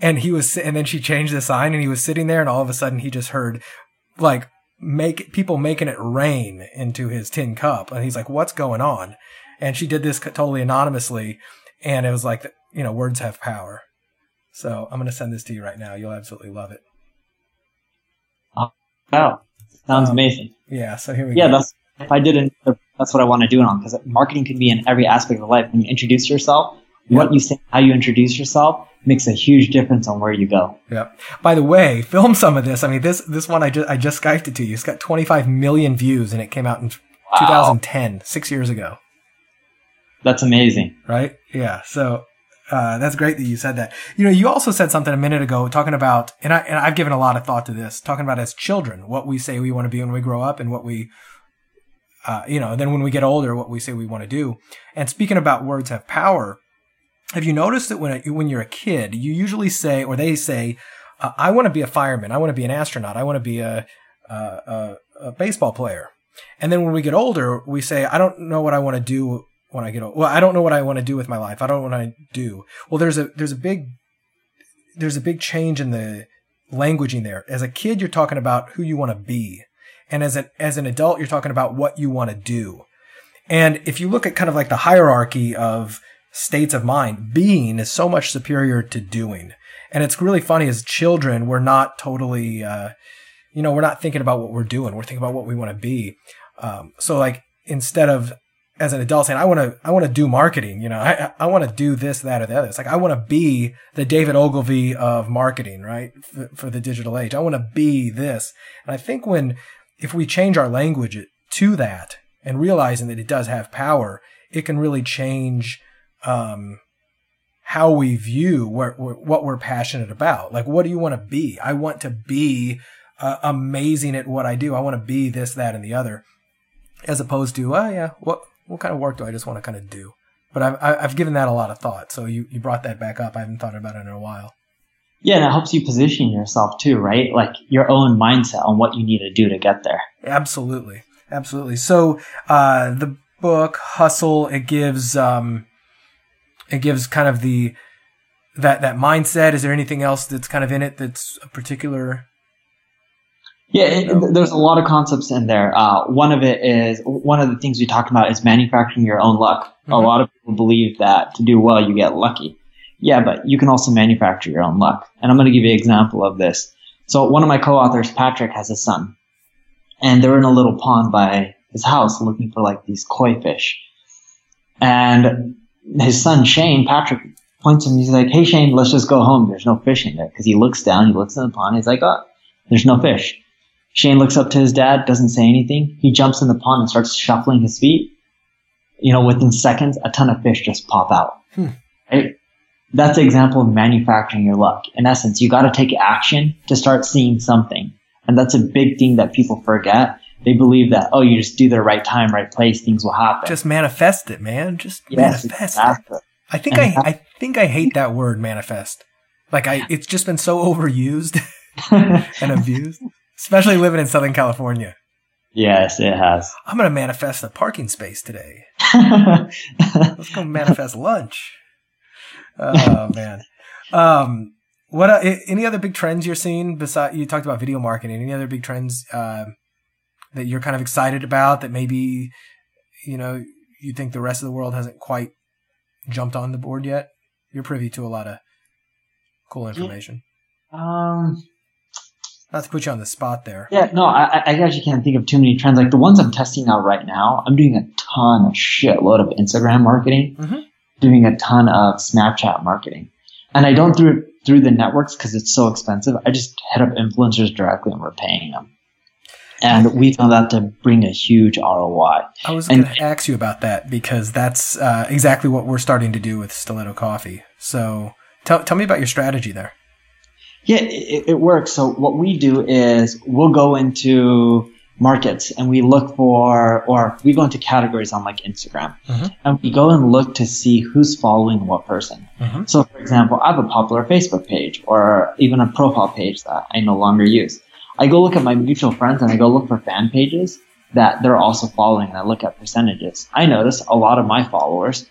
And he was, and then she changed the sign and he was sitting there, and all of a sudden he just heard like make people making it rain into his tin cup. And he's like, what's going on? And she did this totally anonymously. And it was like, you know, words have power. So I'm going to send this to you right now. You'll absolutely love it. Wow. Sounds um, amazing. Yeah. So here we yeah, go. Yeah. That's, if I didn't, that's what I want to do it on, because marketing can be in every aspect of life. When you introduce yourself, yep. what you say, how you introduce yourself makes a huge difference on where you go. Yeah. By the way, film some of this. I mean, this, this one, I just, I just Skyped it to you. It's got twenty-five million views and it came out in wow. two thousand ten, six years ago. That's amazing. Right? Yeah. So, uh, that's great that you said that. You know, you also said something a minute ago talking about, and I, and I've given a lot of thought to this, talking about as children, what we say we want to be when we grow up and what we, uh, you know, then when we get older, what we say we want to do. And speaking about words have power, have you noticed that when a, when you're a kid, you usually say, or they say, uh, I want to be a fireman. I want to be an astronaut. I want to be a, a, a, a baseball player. And then when we get older, we say, I don't know what I want to do when I get old. Well, I don't know what I want to do with my life. I don't know what I do. Well, there's a, there's a big, there's a big change in the languaging there. As a kid, you're talking about who you want to be. And as an, as an adult, you're talking about what you want to do. And if you look at kind of like the hierarchy of states of mind, being is so much superior to doing. And it's really funny, as children, we're not totally, uh, you know, we're not thinking about what we're doing. We're thinking about what we want to be. Um, so like, instead of as an adult saying, I want to, I want to do marketing, you know, I, I want to do this, that, or the other. It's like, I want to be the David Ogilvy of marketing, right? For, for the digital age. I want to be this. And I think when, if we change our language to that and realizing that it does have power, it can really change um how we view what, what we're passionate about. Like, what do you want to be? I want to be uh, amazing at what I do. I want to be this, that, and the other, as opposed to, oh yeah, what what kind of work do I just want to kind of do? But I've I've given that a lot of thought. So you, you brought that back up. I haven't thought about it in a while. Yeah, and it helps you position yourself too, right? Like your own mindset on what you need to do to get there. Absolutely, absolutely. So uh, the book Hustle, it gives. Um, It gives kind of the that that mindset. Is there anything else that's kind of in it that's a particular? Yeah, it, you know? There's a lot of concepts in there. Uh, one of it is one of the things we talked about is manufacturing your own luck. Mm-hmm. A lot of people believe that to do well, you get lucky. Yeah, but you can also manufacture your own luck. And I'm going to give you an example of this. So one of my co-authors, Patrick, has a son, and they're in a little pond by his house looking for like these koi fish, and his son, Shane, Patrick, points him. He's like, hey, Shane, let's just go home. There's no fish in there. Because he looks down, he looks in the pond. He's like, oh, there's no fish. Shane looks up to his dad, doesn't say anything. He jumps in the pond and starts shuffling his feet. You know, within seconds, a ton of fish just pop out. Hmm. Right? That's an example of manufacturing your luck. In essence, you got to take action to start seeing something. And that's a big thing that people forget. They believe that, oh, you just do the right time, right place, things will happen. Just manifest it, man. Just yes, manifest exactly. it. I think I, I think I hate that word, manifest. Like I, it's just been so overused and abused, especially living in Southern California. Yes, it has. I'm gonna manifest a parking space today. Let's go manifest lunch. Oh man. Um, what? Uh, any other big trends you're seeing? Besides, you talked about video marketing. Any other big trends? Uh, that you're kind of excited about that maybe, you know, you think the rest of the world hasn't quite jumped on the board yet? You're privy to a lot of cool information. Um, Not to put you on the spot there. Yeah, no, I, I actually can't think of too many trends. Like the ones I'm testing out right now, I'm doing a ton of shitload of Instagram marketing, mm-hmm. doing a ton of Snapchat marketing. And I don't do it through the networks because it's so expensive. I just hit up influencers directly and we're paying them. And we found that to bring a huge R O I. I was going to ask you about that because that's uh, exactly what we're starting to do with Stiletto Coffee. So tell tell me about your strategy there. Yeah, it, it works. So what we do is we'll go into markets and we look for – or we go into categories on like Instagram. Mm-hmm. And we go and look to see who's following what person. Mm-hmm. So, for example, I have a popular Facebook page or even a profile page that I no longer use. I go look at my mutual friends and I go look for fan pages that they're also following, and I look at percentages. I notice a lot of my followers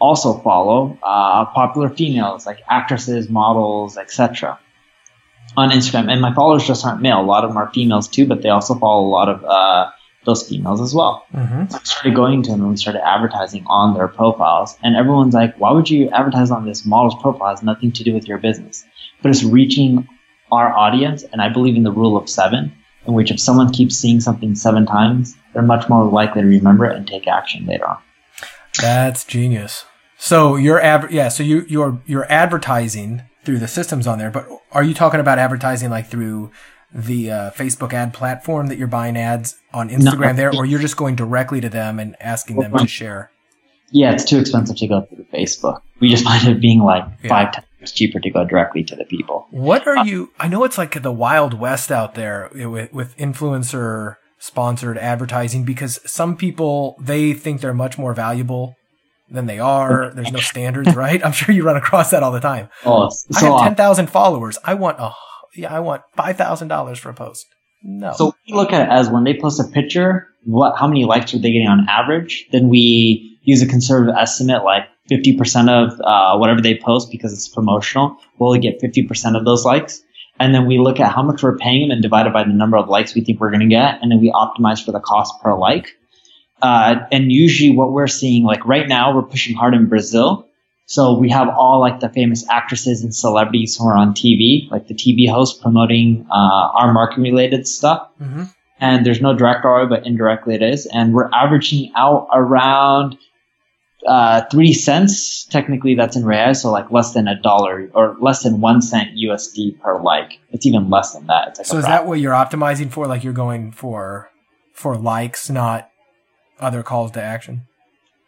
also follow uh, popular females like actresses, models, et cetera. on Instagram. And my followers just aren't male. A lot of them are females too, but they also follow a lot of uh, those females as well. Mm-hmm. So I started going to them and started advertising on their profiles. And everyone's like, why would you advertise on this model's profile? It has nothing to do with your business. But it's reaching our audience. And I believe in the rule of seven, in which if someone keeps seeing something seven times, they're much more likely to remember it and take action later on. That's genius. So you're ad- yeah, so you you're you're advertising through the systems on there, but are you talking about advertising like through the uh, Facebook ad platform that you're buying ads on Instagram no. there, or you're just going directly to them and asking them to share? Yeah, it's too expensive to go through Facebook. We just find it being like yeah. five times cheaper to go directly to the people. What are you? I know it's like the Wild West out there with, with influencer sponsored advertising, because some people, they think they're much more valuable than they are. There's no standards, right? I'm sure you run across that all the time. Oh, so I have ten thousand followers. I want a, yeah, I want five thousand dollars for a post. No. So we look at it as when they post a picture, what, how many likes are they getting on average? Then we use a conservative estimate, like fifty percent of uh, whatever they post, because it's promotional, we'll get fifty percent of those likes. And then we look at how much we're paying them and divide it by the number of likes we think we're going to get. And then we optimize for the cost per like. Uh, and usually what we're seeing, like right now, we're pushing hard in Brazil. So we have all like the famous actresses and celebrities who are on T V, like the T V hosts promoting uh, our marketing related stuff. Mm-hmm. And there's no direct R O I, but indirectly it is. And we're averaging out around uh, three cents. Technically, that's in reais, so like less than a dollar or less than one cent U S D per like. It's even less than that. It's like so is that what you're optimizing for? Like you're going for for likes, not other calls to action?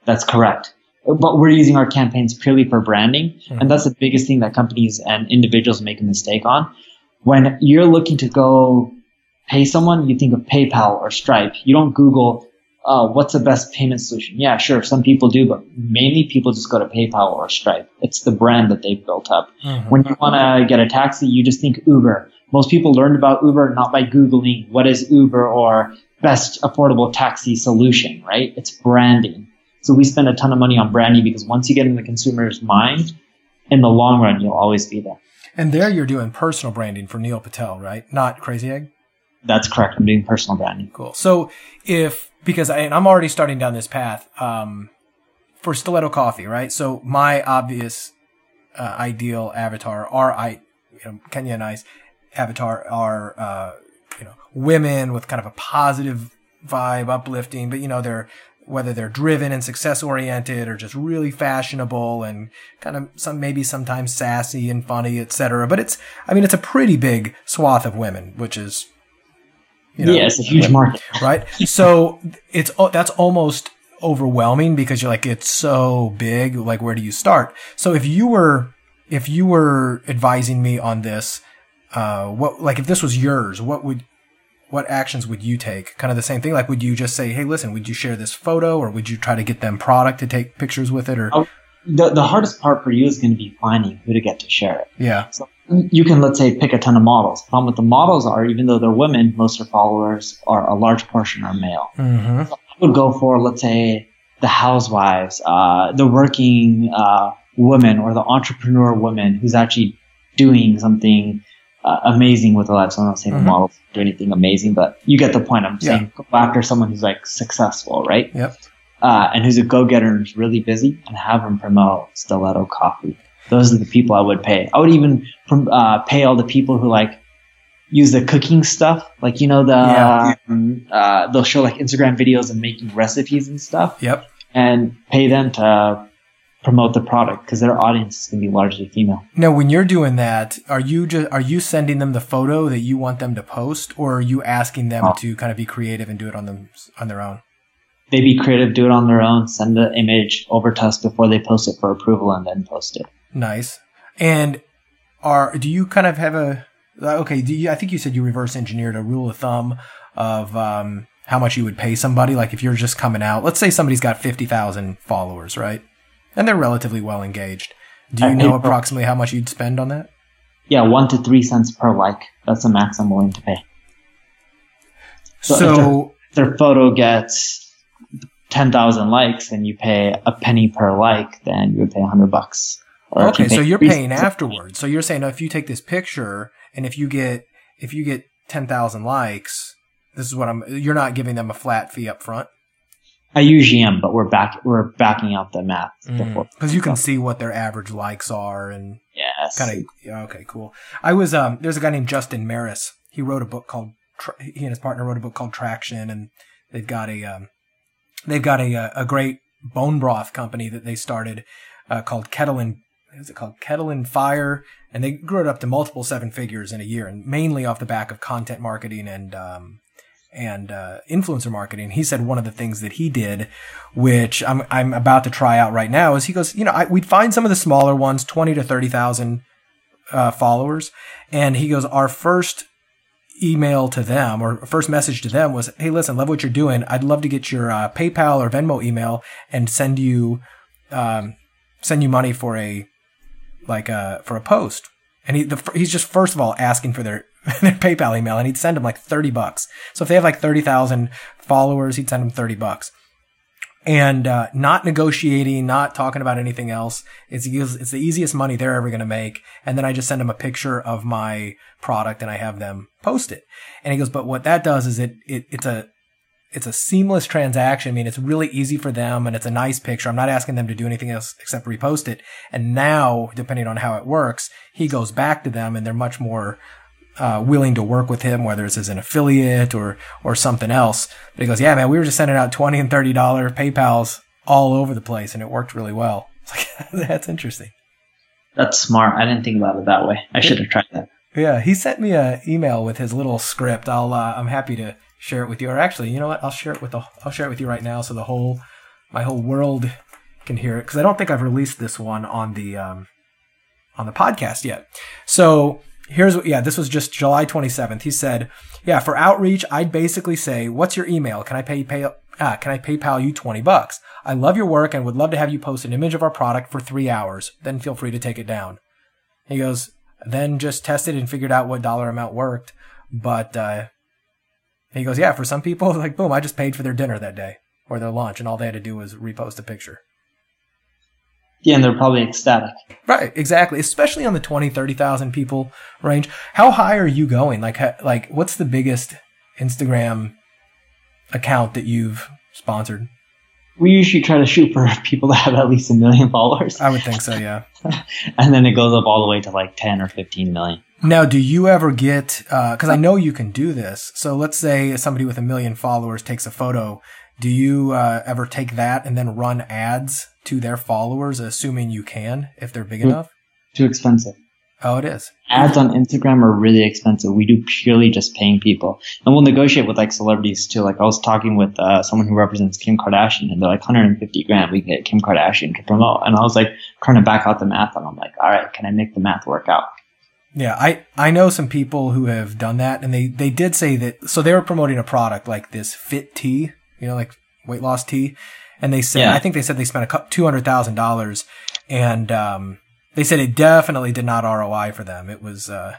That's correct. But we're using our campaigns purely for branding. Mm-hmm. And that's the biggest thing that companies and individuals make a mistake on. When you're looking to go pay someone, you think of PayPal or Stripe. You don't Google, uh, what's the best payment solution? Yeah, sure. Some people do, but mainly people just go to PayPal or Stripe. It's the brand that they've built up. Mm-hmm. When you want to get a taxi, you just think Uber. Most people learned about Uber not by Googling what is Uber or best affordable taxi solution, right? It's branding. So we spend a ton of money on branding, because once you get in the consumer's mind, in the long run, you'll always be there. And there you're doing personal branding for Neil Patel, right? Not Crazy Egg? That's correct. I'm doing personal branding. Cool. So if, because I, and I'm already starting down this path um, for Stiletto Coffee, right? So my obvious uh, ideal avatar, our, I, you know, Kenya and I's avatar are, uh, you know, women with kind of a positive vibe, uplifting, but you know, they're, whether they're driven and success oriented or just really fashionable and kind of some, maybe sometimes sassy and funny, et cetera. But it's, I mean, it's a pretty big swath of women, which is, you know, yeah, it's a huge market, right? So it's, that's almost overwhelming, because you're like, it's so big. Like, where do you start? So if you were, if you were advising me on this, uh, what, like if this was yours, what would, what actions would you take? Kind of the same thing. Like, would you just say, hey, listen, would you share this photo, or would you try to get them product to take pictures with it? Or oh, the, the hardest part for you is going to be finding who to get to share it. Yeah. So you can, let's say, pick a ton of models. The problem with the models are, even though they're women, most of their followers are, a large portion are male. Mm-hmm. So I would go for, let's say, the housewives, uh, the working uh, woman, or the entrepreneur woman who's actually doing something Uh, amazing with a lot. So I'm not saying mm-hmm. the models do anything amazing, but you get the point. I'm yeah. saying go after someone who's like successful, right? Yep. Uh, and who's a go-getter and is really busy, and have them promote Stiletto Coffee. Those are the people I would pay. I would even uh, pay all the people who like use the cooking stuff. Like, you know, the yeah. um, uh, they'll show like Instagram videos and making recipes and stuff. Yep. And pay them to promote the product, because their audience is going to be largely female. Now, when you're doing that, are you just, are you sending them the photo that you want them to post, or are you asking them oh. to kind of be creative and do it on them on their own? They be creative, do it on their own, send the image over to us before they post it for approval, and then post it. Nice. And are do you kind of have a okay? Do you, I think you said you reverse engineered a rule of thumb of um, how much you would pay somebody. Like if you're just coming out, let's say somebody's got fifty thousand followers, right? And they're relatively well engaged. Do you I know approximately per- how much you'd spend on that? Yeah, one to three cents per like. That's the max I'm willing to pay. So, so if their, their photo gets ten thousand likes and you pay a penny per like, then you would pay one hundred bucks. Or okay, you so you're paying afterwards. So you're saying, no, if you take this picture And if you get, if you get ten thousand likes, this is what I'm, you're not giving them a flat fee up front. I usually am, but we're back, we're backing out the math. Mm. Cause you can see what their average likes are and yes. kind of, yeah, okay, cool. I was, um, there's a guy named Justin Maris. He wrote a book called, he and his partner wrote a book called Traction, and they've got a, um, they've got a, a great bone broth company that they started, uh, called Kettle and, is it called Kettle and Fire? And they grew it up to multiple seven figures in a year, and mainly off the back of content marketing and, um, and, uh, influencer marketing. He said one of the things that he did, which I'm, I'm about to try out right now, is he goes, you know, I, we'd find some of the smaller ones, twenty to thirty thousand, uh, followers. And he goes, our first email to them or first message to them was, hey, listen, love what you're doing. I'd love to get your, uh, PayPal or Venmo email and send you, um, send you money for a, like, uh, for a post. And he, the, he's just, first of all, asking for their, their PayPal email, and he'd send them like thirty bucks. So if they have like thirty thousand followers, he'd send them thirty bucks. And, uh, not negotiating, not talking about anything else. It's, it's the easiest money they're ever going to make. And then I just send them a picture of my product and I have them post it. And he goes, but what that does is it, it, it's a, it's a seamless transaction. I mean, it's really easy for them and it's a nice picture. I'm not asking them to do anything else except repost it. And now, depending on how it works, he goes back to them and they're much more, uh, willing to work with him, whether it's as an affiliate or, or something else. But he goes, yeah, man, we were just sending out twenty and thirty dollars PayPals all over the place and it worked really well. It's like, that's interesting. That's smart. I didn't think about it that way. I should have tried that. Yeah. He sent me an email with his little script. I'll, uh, I'm happy to share it with you. Or actually, you know what? I'll share it with the, I'll share it with you right now. So the whole, my whole world can hear it. Cause I don't think I've released this one on the, um, on the podcast yet. So here's what, yeah, this was just July twenty-seventh. He said, yeah, for outreach, I'd basically say, what's your email? Can I pay, pay, ah, can I PayPal you twenty bucks? I love your work and would love to have you post an image of our product for three hours. Then feel free to take it down. He goes, then just tested and figured out what dollar amount worked. But, uh, he goes, yeah, for some people, like, boom, I just paid for their dinner that day or their lunch, and all they had to do was repost a picture. Yeah, and they're probably ecstatic. Right, exactly. Especially on the twenty, thirty thousand people range. How high are you going? Like, like, what's the biggest Instagram account that you've sponsored? We usually try to shoot for people that have at least a million followers. I would think so, yeah. And then it goes up all the way to like ten or fifteen million. Now, do you ever get, uh, cause I know you can do this. So let's say somebody with a million followers takes a photo. Do you, uh, ever take that and then run ads to their followers, assuming you can, if they're big too, enough? Too expensive. Oh, it is. Ads on Instagram are really expensive. We do purely just paying people, and we'll negotiate with like celebrities too. Like I was talking with uh, someone who represents Kim Kardashian, and they're like one hundred fifty grand. We can get Kim Kardashian to promote. And I was like trying to back out the math, and I'm like, all right, can I make the math work out? Yeah, I, I know some people who have done that, and they, they did say that. So they were promoting a product like this fit tea, you know, like weight loss tea. And they said, yeah. I think they said they spent a two hundred thousand dollars, and um, they said it definitely did not R O I for them. It was, uh,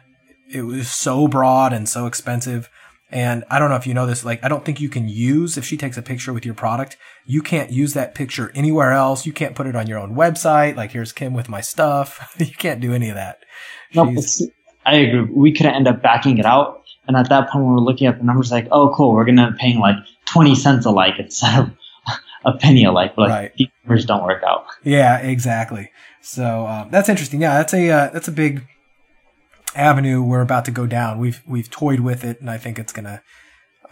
it was so broad and so expensive. And I don't know if you know this, like, I don't think you can use, if she takes a picture with your product, you can't use that picture anywhere else. You can't put it on your own website. Like, here's Kim with my stuff. You can't do any of that. No, I agree. We couldn't end up backing it out. And at that point, when we were looking at the numbers, like, oh, cool, we're going to end up paying like twenty cents a like instead of a penny a like. But right. These numbers don't work out. Yeah, exactly. So um, that's interesting. Yeah, that's a uh, that's a big avenue we're about to go down. We've we've toyed with it, and I think it's going to.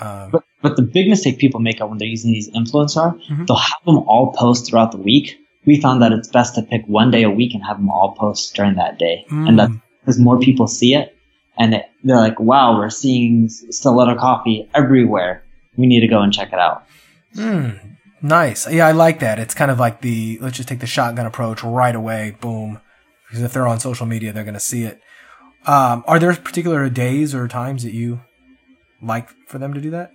Um, but, but the big mistake people make out when they're using these influencers, mm-hmm. They'll have them all post throughout the week. We found that it's best to pick one day a week and have them all post during that day. Mm. And that's because more people see it, and it, they're like, wow, we're seeing Stiletto Coffee everywhere. We need to go and check it out. Mm, nice. Yeah, I like that. It's kind of like the, let's just take the shotgun approach right away. Boom. Because if they're on social media, they're going to see it. Um, are there particular days or times that you like for them to do that?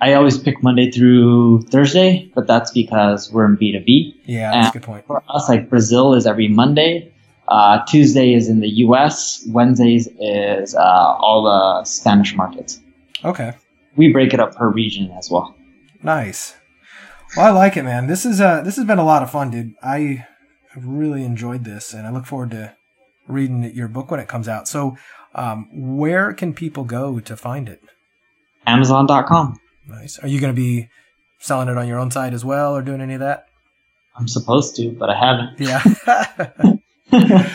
I always pick Monday through Thursday, but that's because we're in B two B. Yeah, that's and a good point. For us, like Brazil is every Monday. Uh, Tuesday is in the U S. Wednesdays is uh, all the Spanish markets. Okay. We break it up per region as well. Nice. Well, I like it, man. This is uh, this has been a lot of fun, dude. I really enjoyed this, and I look forward to reading your book when it comes out. So Um, where can people go to find it? Amazon dot com. Nice. Are you going to be selling it on your own site as well or doing any of that? I'm supposed to, but I haven't. Yeah.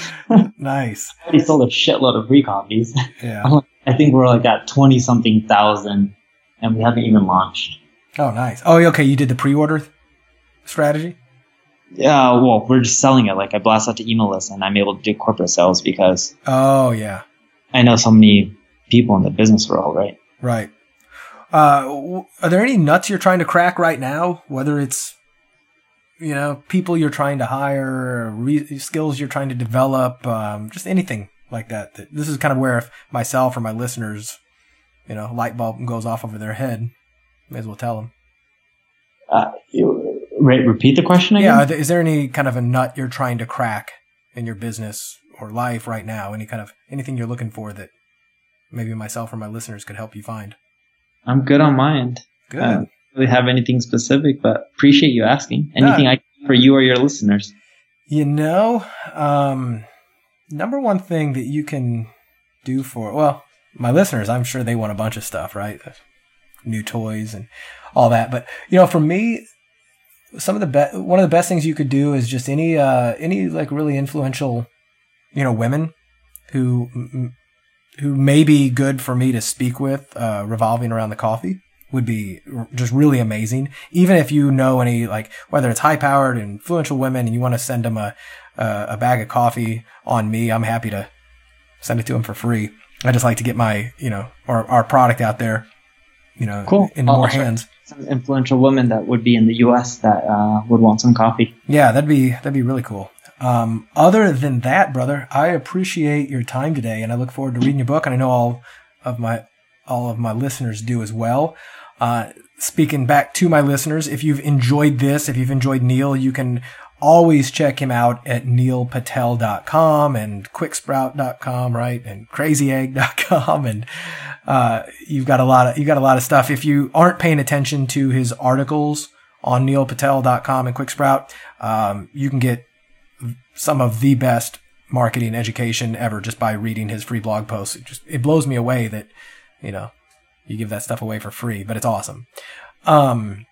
Nice. I already sold a shitload of free copies. Yeah. Like, I think we're like at twenty something thousand and we haven't even launched. Oh, nice. Oh, okay. You did the pre-order th- strategy? Yeah. Well, we're just selling it. Like I blast out to email list and I'm able to do corporate sales because. Oh, yeah. I know so many people in the business world, right? Right. Uh, are there any nuts you're trying to crack right now? Whether it's, you know, people you're trying to hire, re- skills you're trying to develop, um, just anything like that. This is kind of where if myself or my listeners, you know, light bulb goes off over their head. May as well tell them. Uh, re- repeat the question again? Yeah. Is there any kind of a nut you're trying to crack in your business or life right now? Any kind of anything you're looking for that maybe myself or my listeners could help you find? I'm good on mine. Good. I don't really have anything specific, but appreciate you asking. Anything uh, I can for you or your listeners? You know, um, number one thing that you can do for, well, my listeners, I'm sure they want a bunch of stuff, right? New toys and all that. But, you know, for me, some of the be- one of the best things you could do is just any, uh, any like really influential, you know, women who m- who may be good for me to speak with, uh, revolving around the coffee would be r- just really amazing. Even if you know any, like, whether it's high powered, influential women and you want to send them a, uh, a bag of coffee on me, I'm happy to send it to them for free. I just like to get my, you know, or our product out there, you know, cool. in I'll more hands. Some influential women that would be in the U S that, uh, would want some coffee. Yeah, that'd be, that'd be really cool. Um, other than that, brother, I appreciate your time today and I look forward to reading your book. And I know all of my, all of my listeners do as well. Uh, speaking back to my listeners, if you've enjoyed this, if you've enjoyed Neil, you can always check him out at Neil Patel dot com and Quicksprout dot com, right? And Crazy Egg dot com. And, uh, you've got a lot of, you've got a lot of stuff. If you aren't paying attention to his articles on Neil Patel dot com and Quicksprout, um, you can get some of the best marketing education ever just by reading his free blog posts. It just, it blows me away that, you know, you give that stuff away for free, but it's awesome. Um,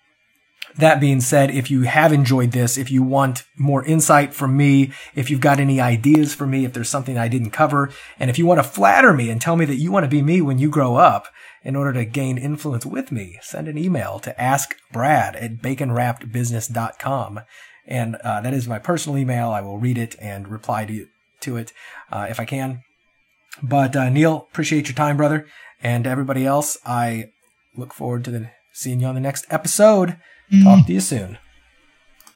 that being said, if you have enjoyed this, if you want more insight from me, if you've got any ideas for me, if there's something I didn't cover, and if you want to flatter me and tell me that you want to be me when you grow up in order to gain influence with me, send an email to ask brad at bacon wrapped business dot com. And uh, that is my personal email. I will read it and reply to, you, to it uh, if I can. But uh, Neil, appreciate your time, brother. And everybody else, I look forward to the, seeing you on the next episode. Mm-hmm. Talk to you soon.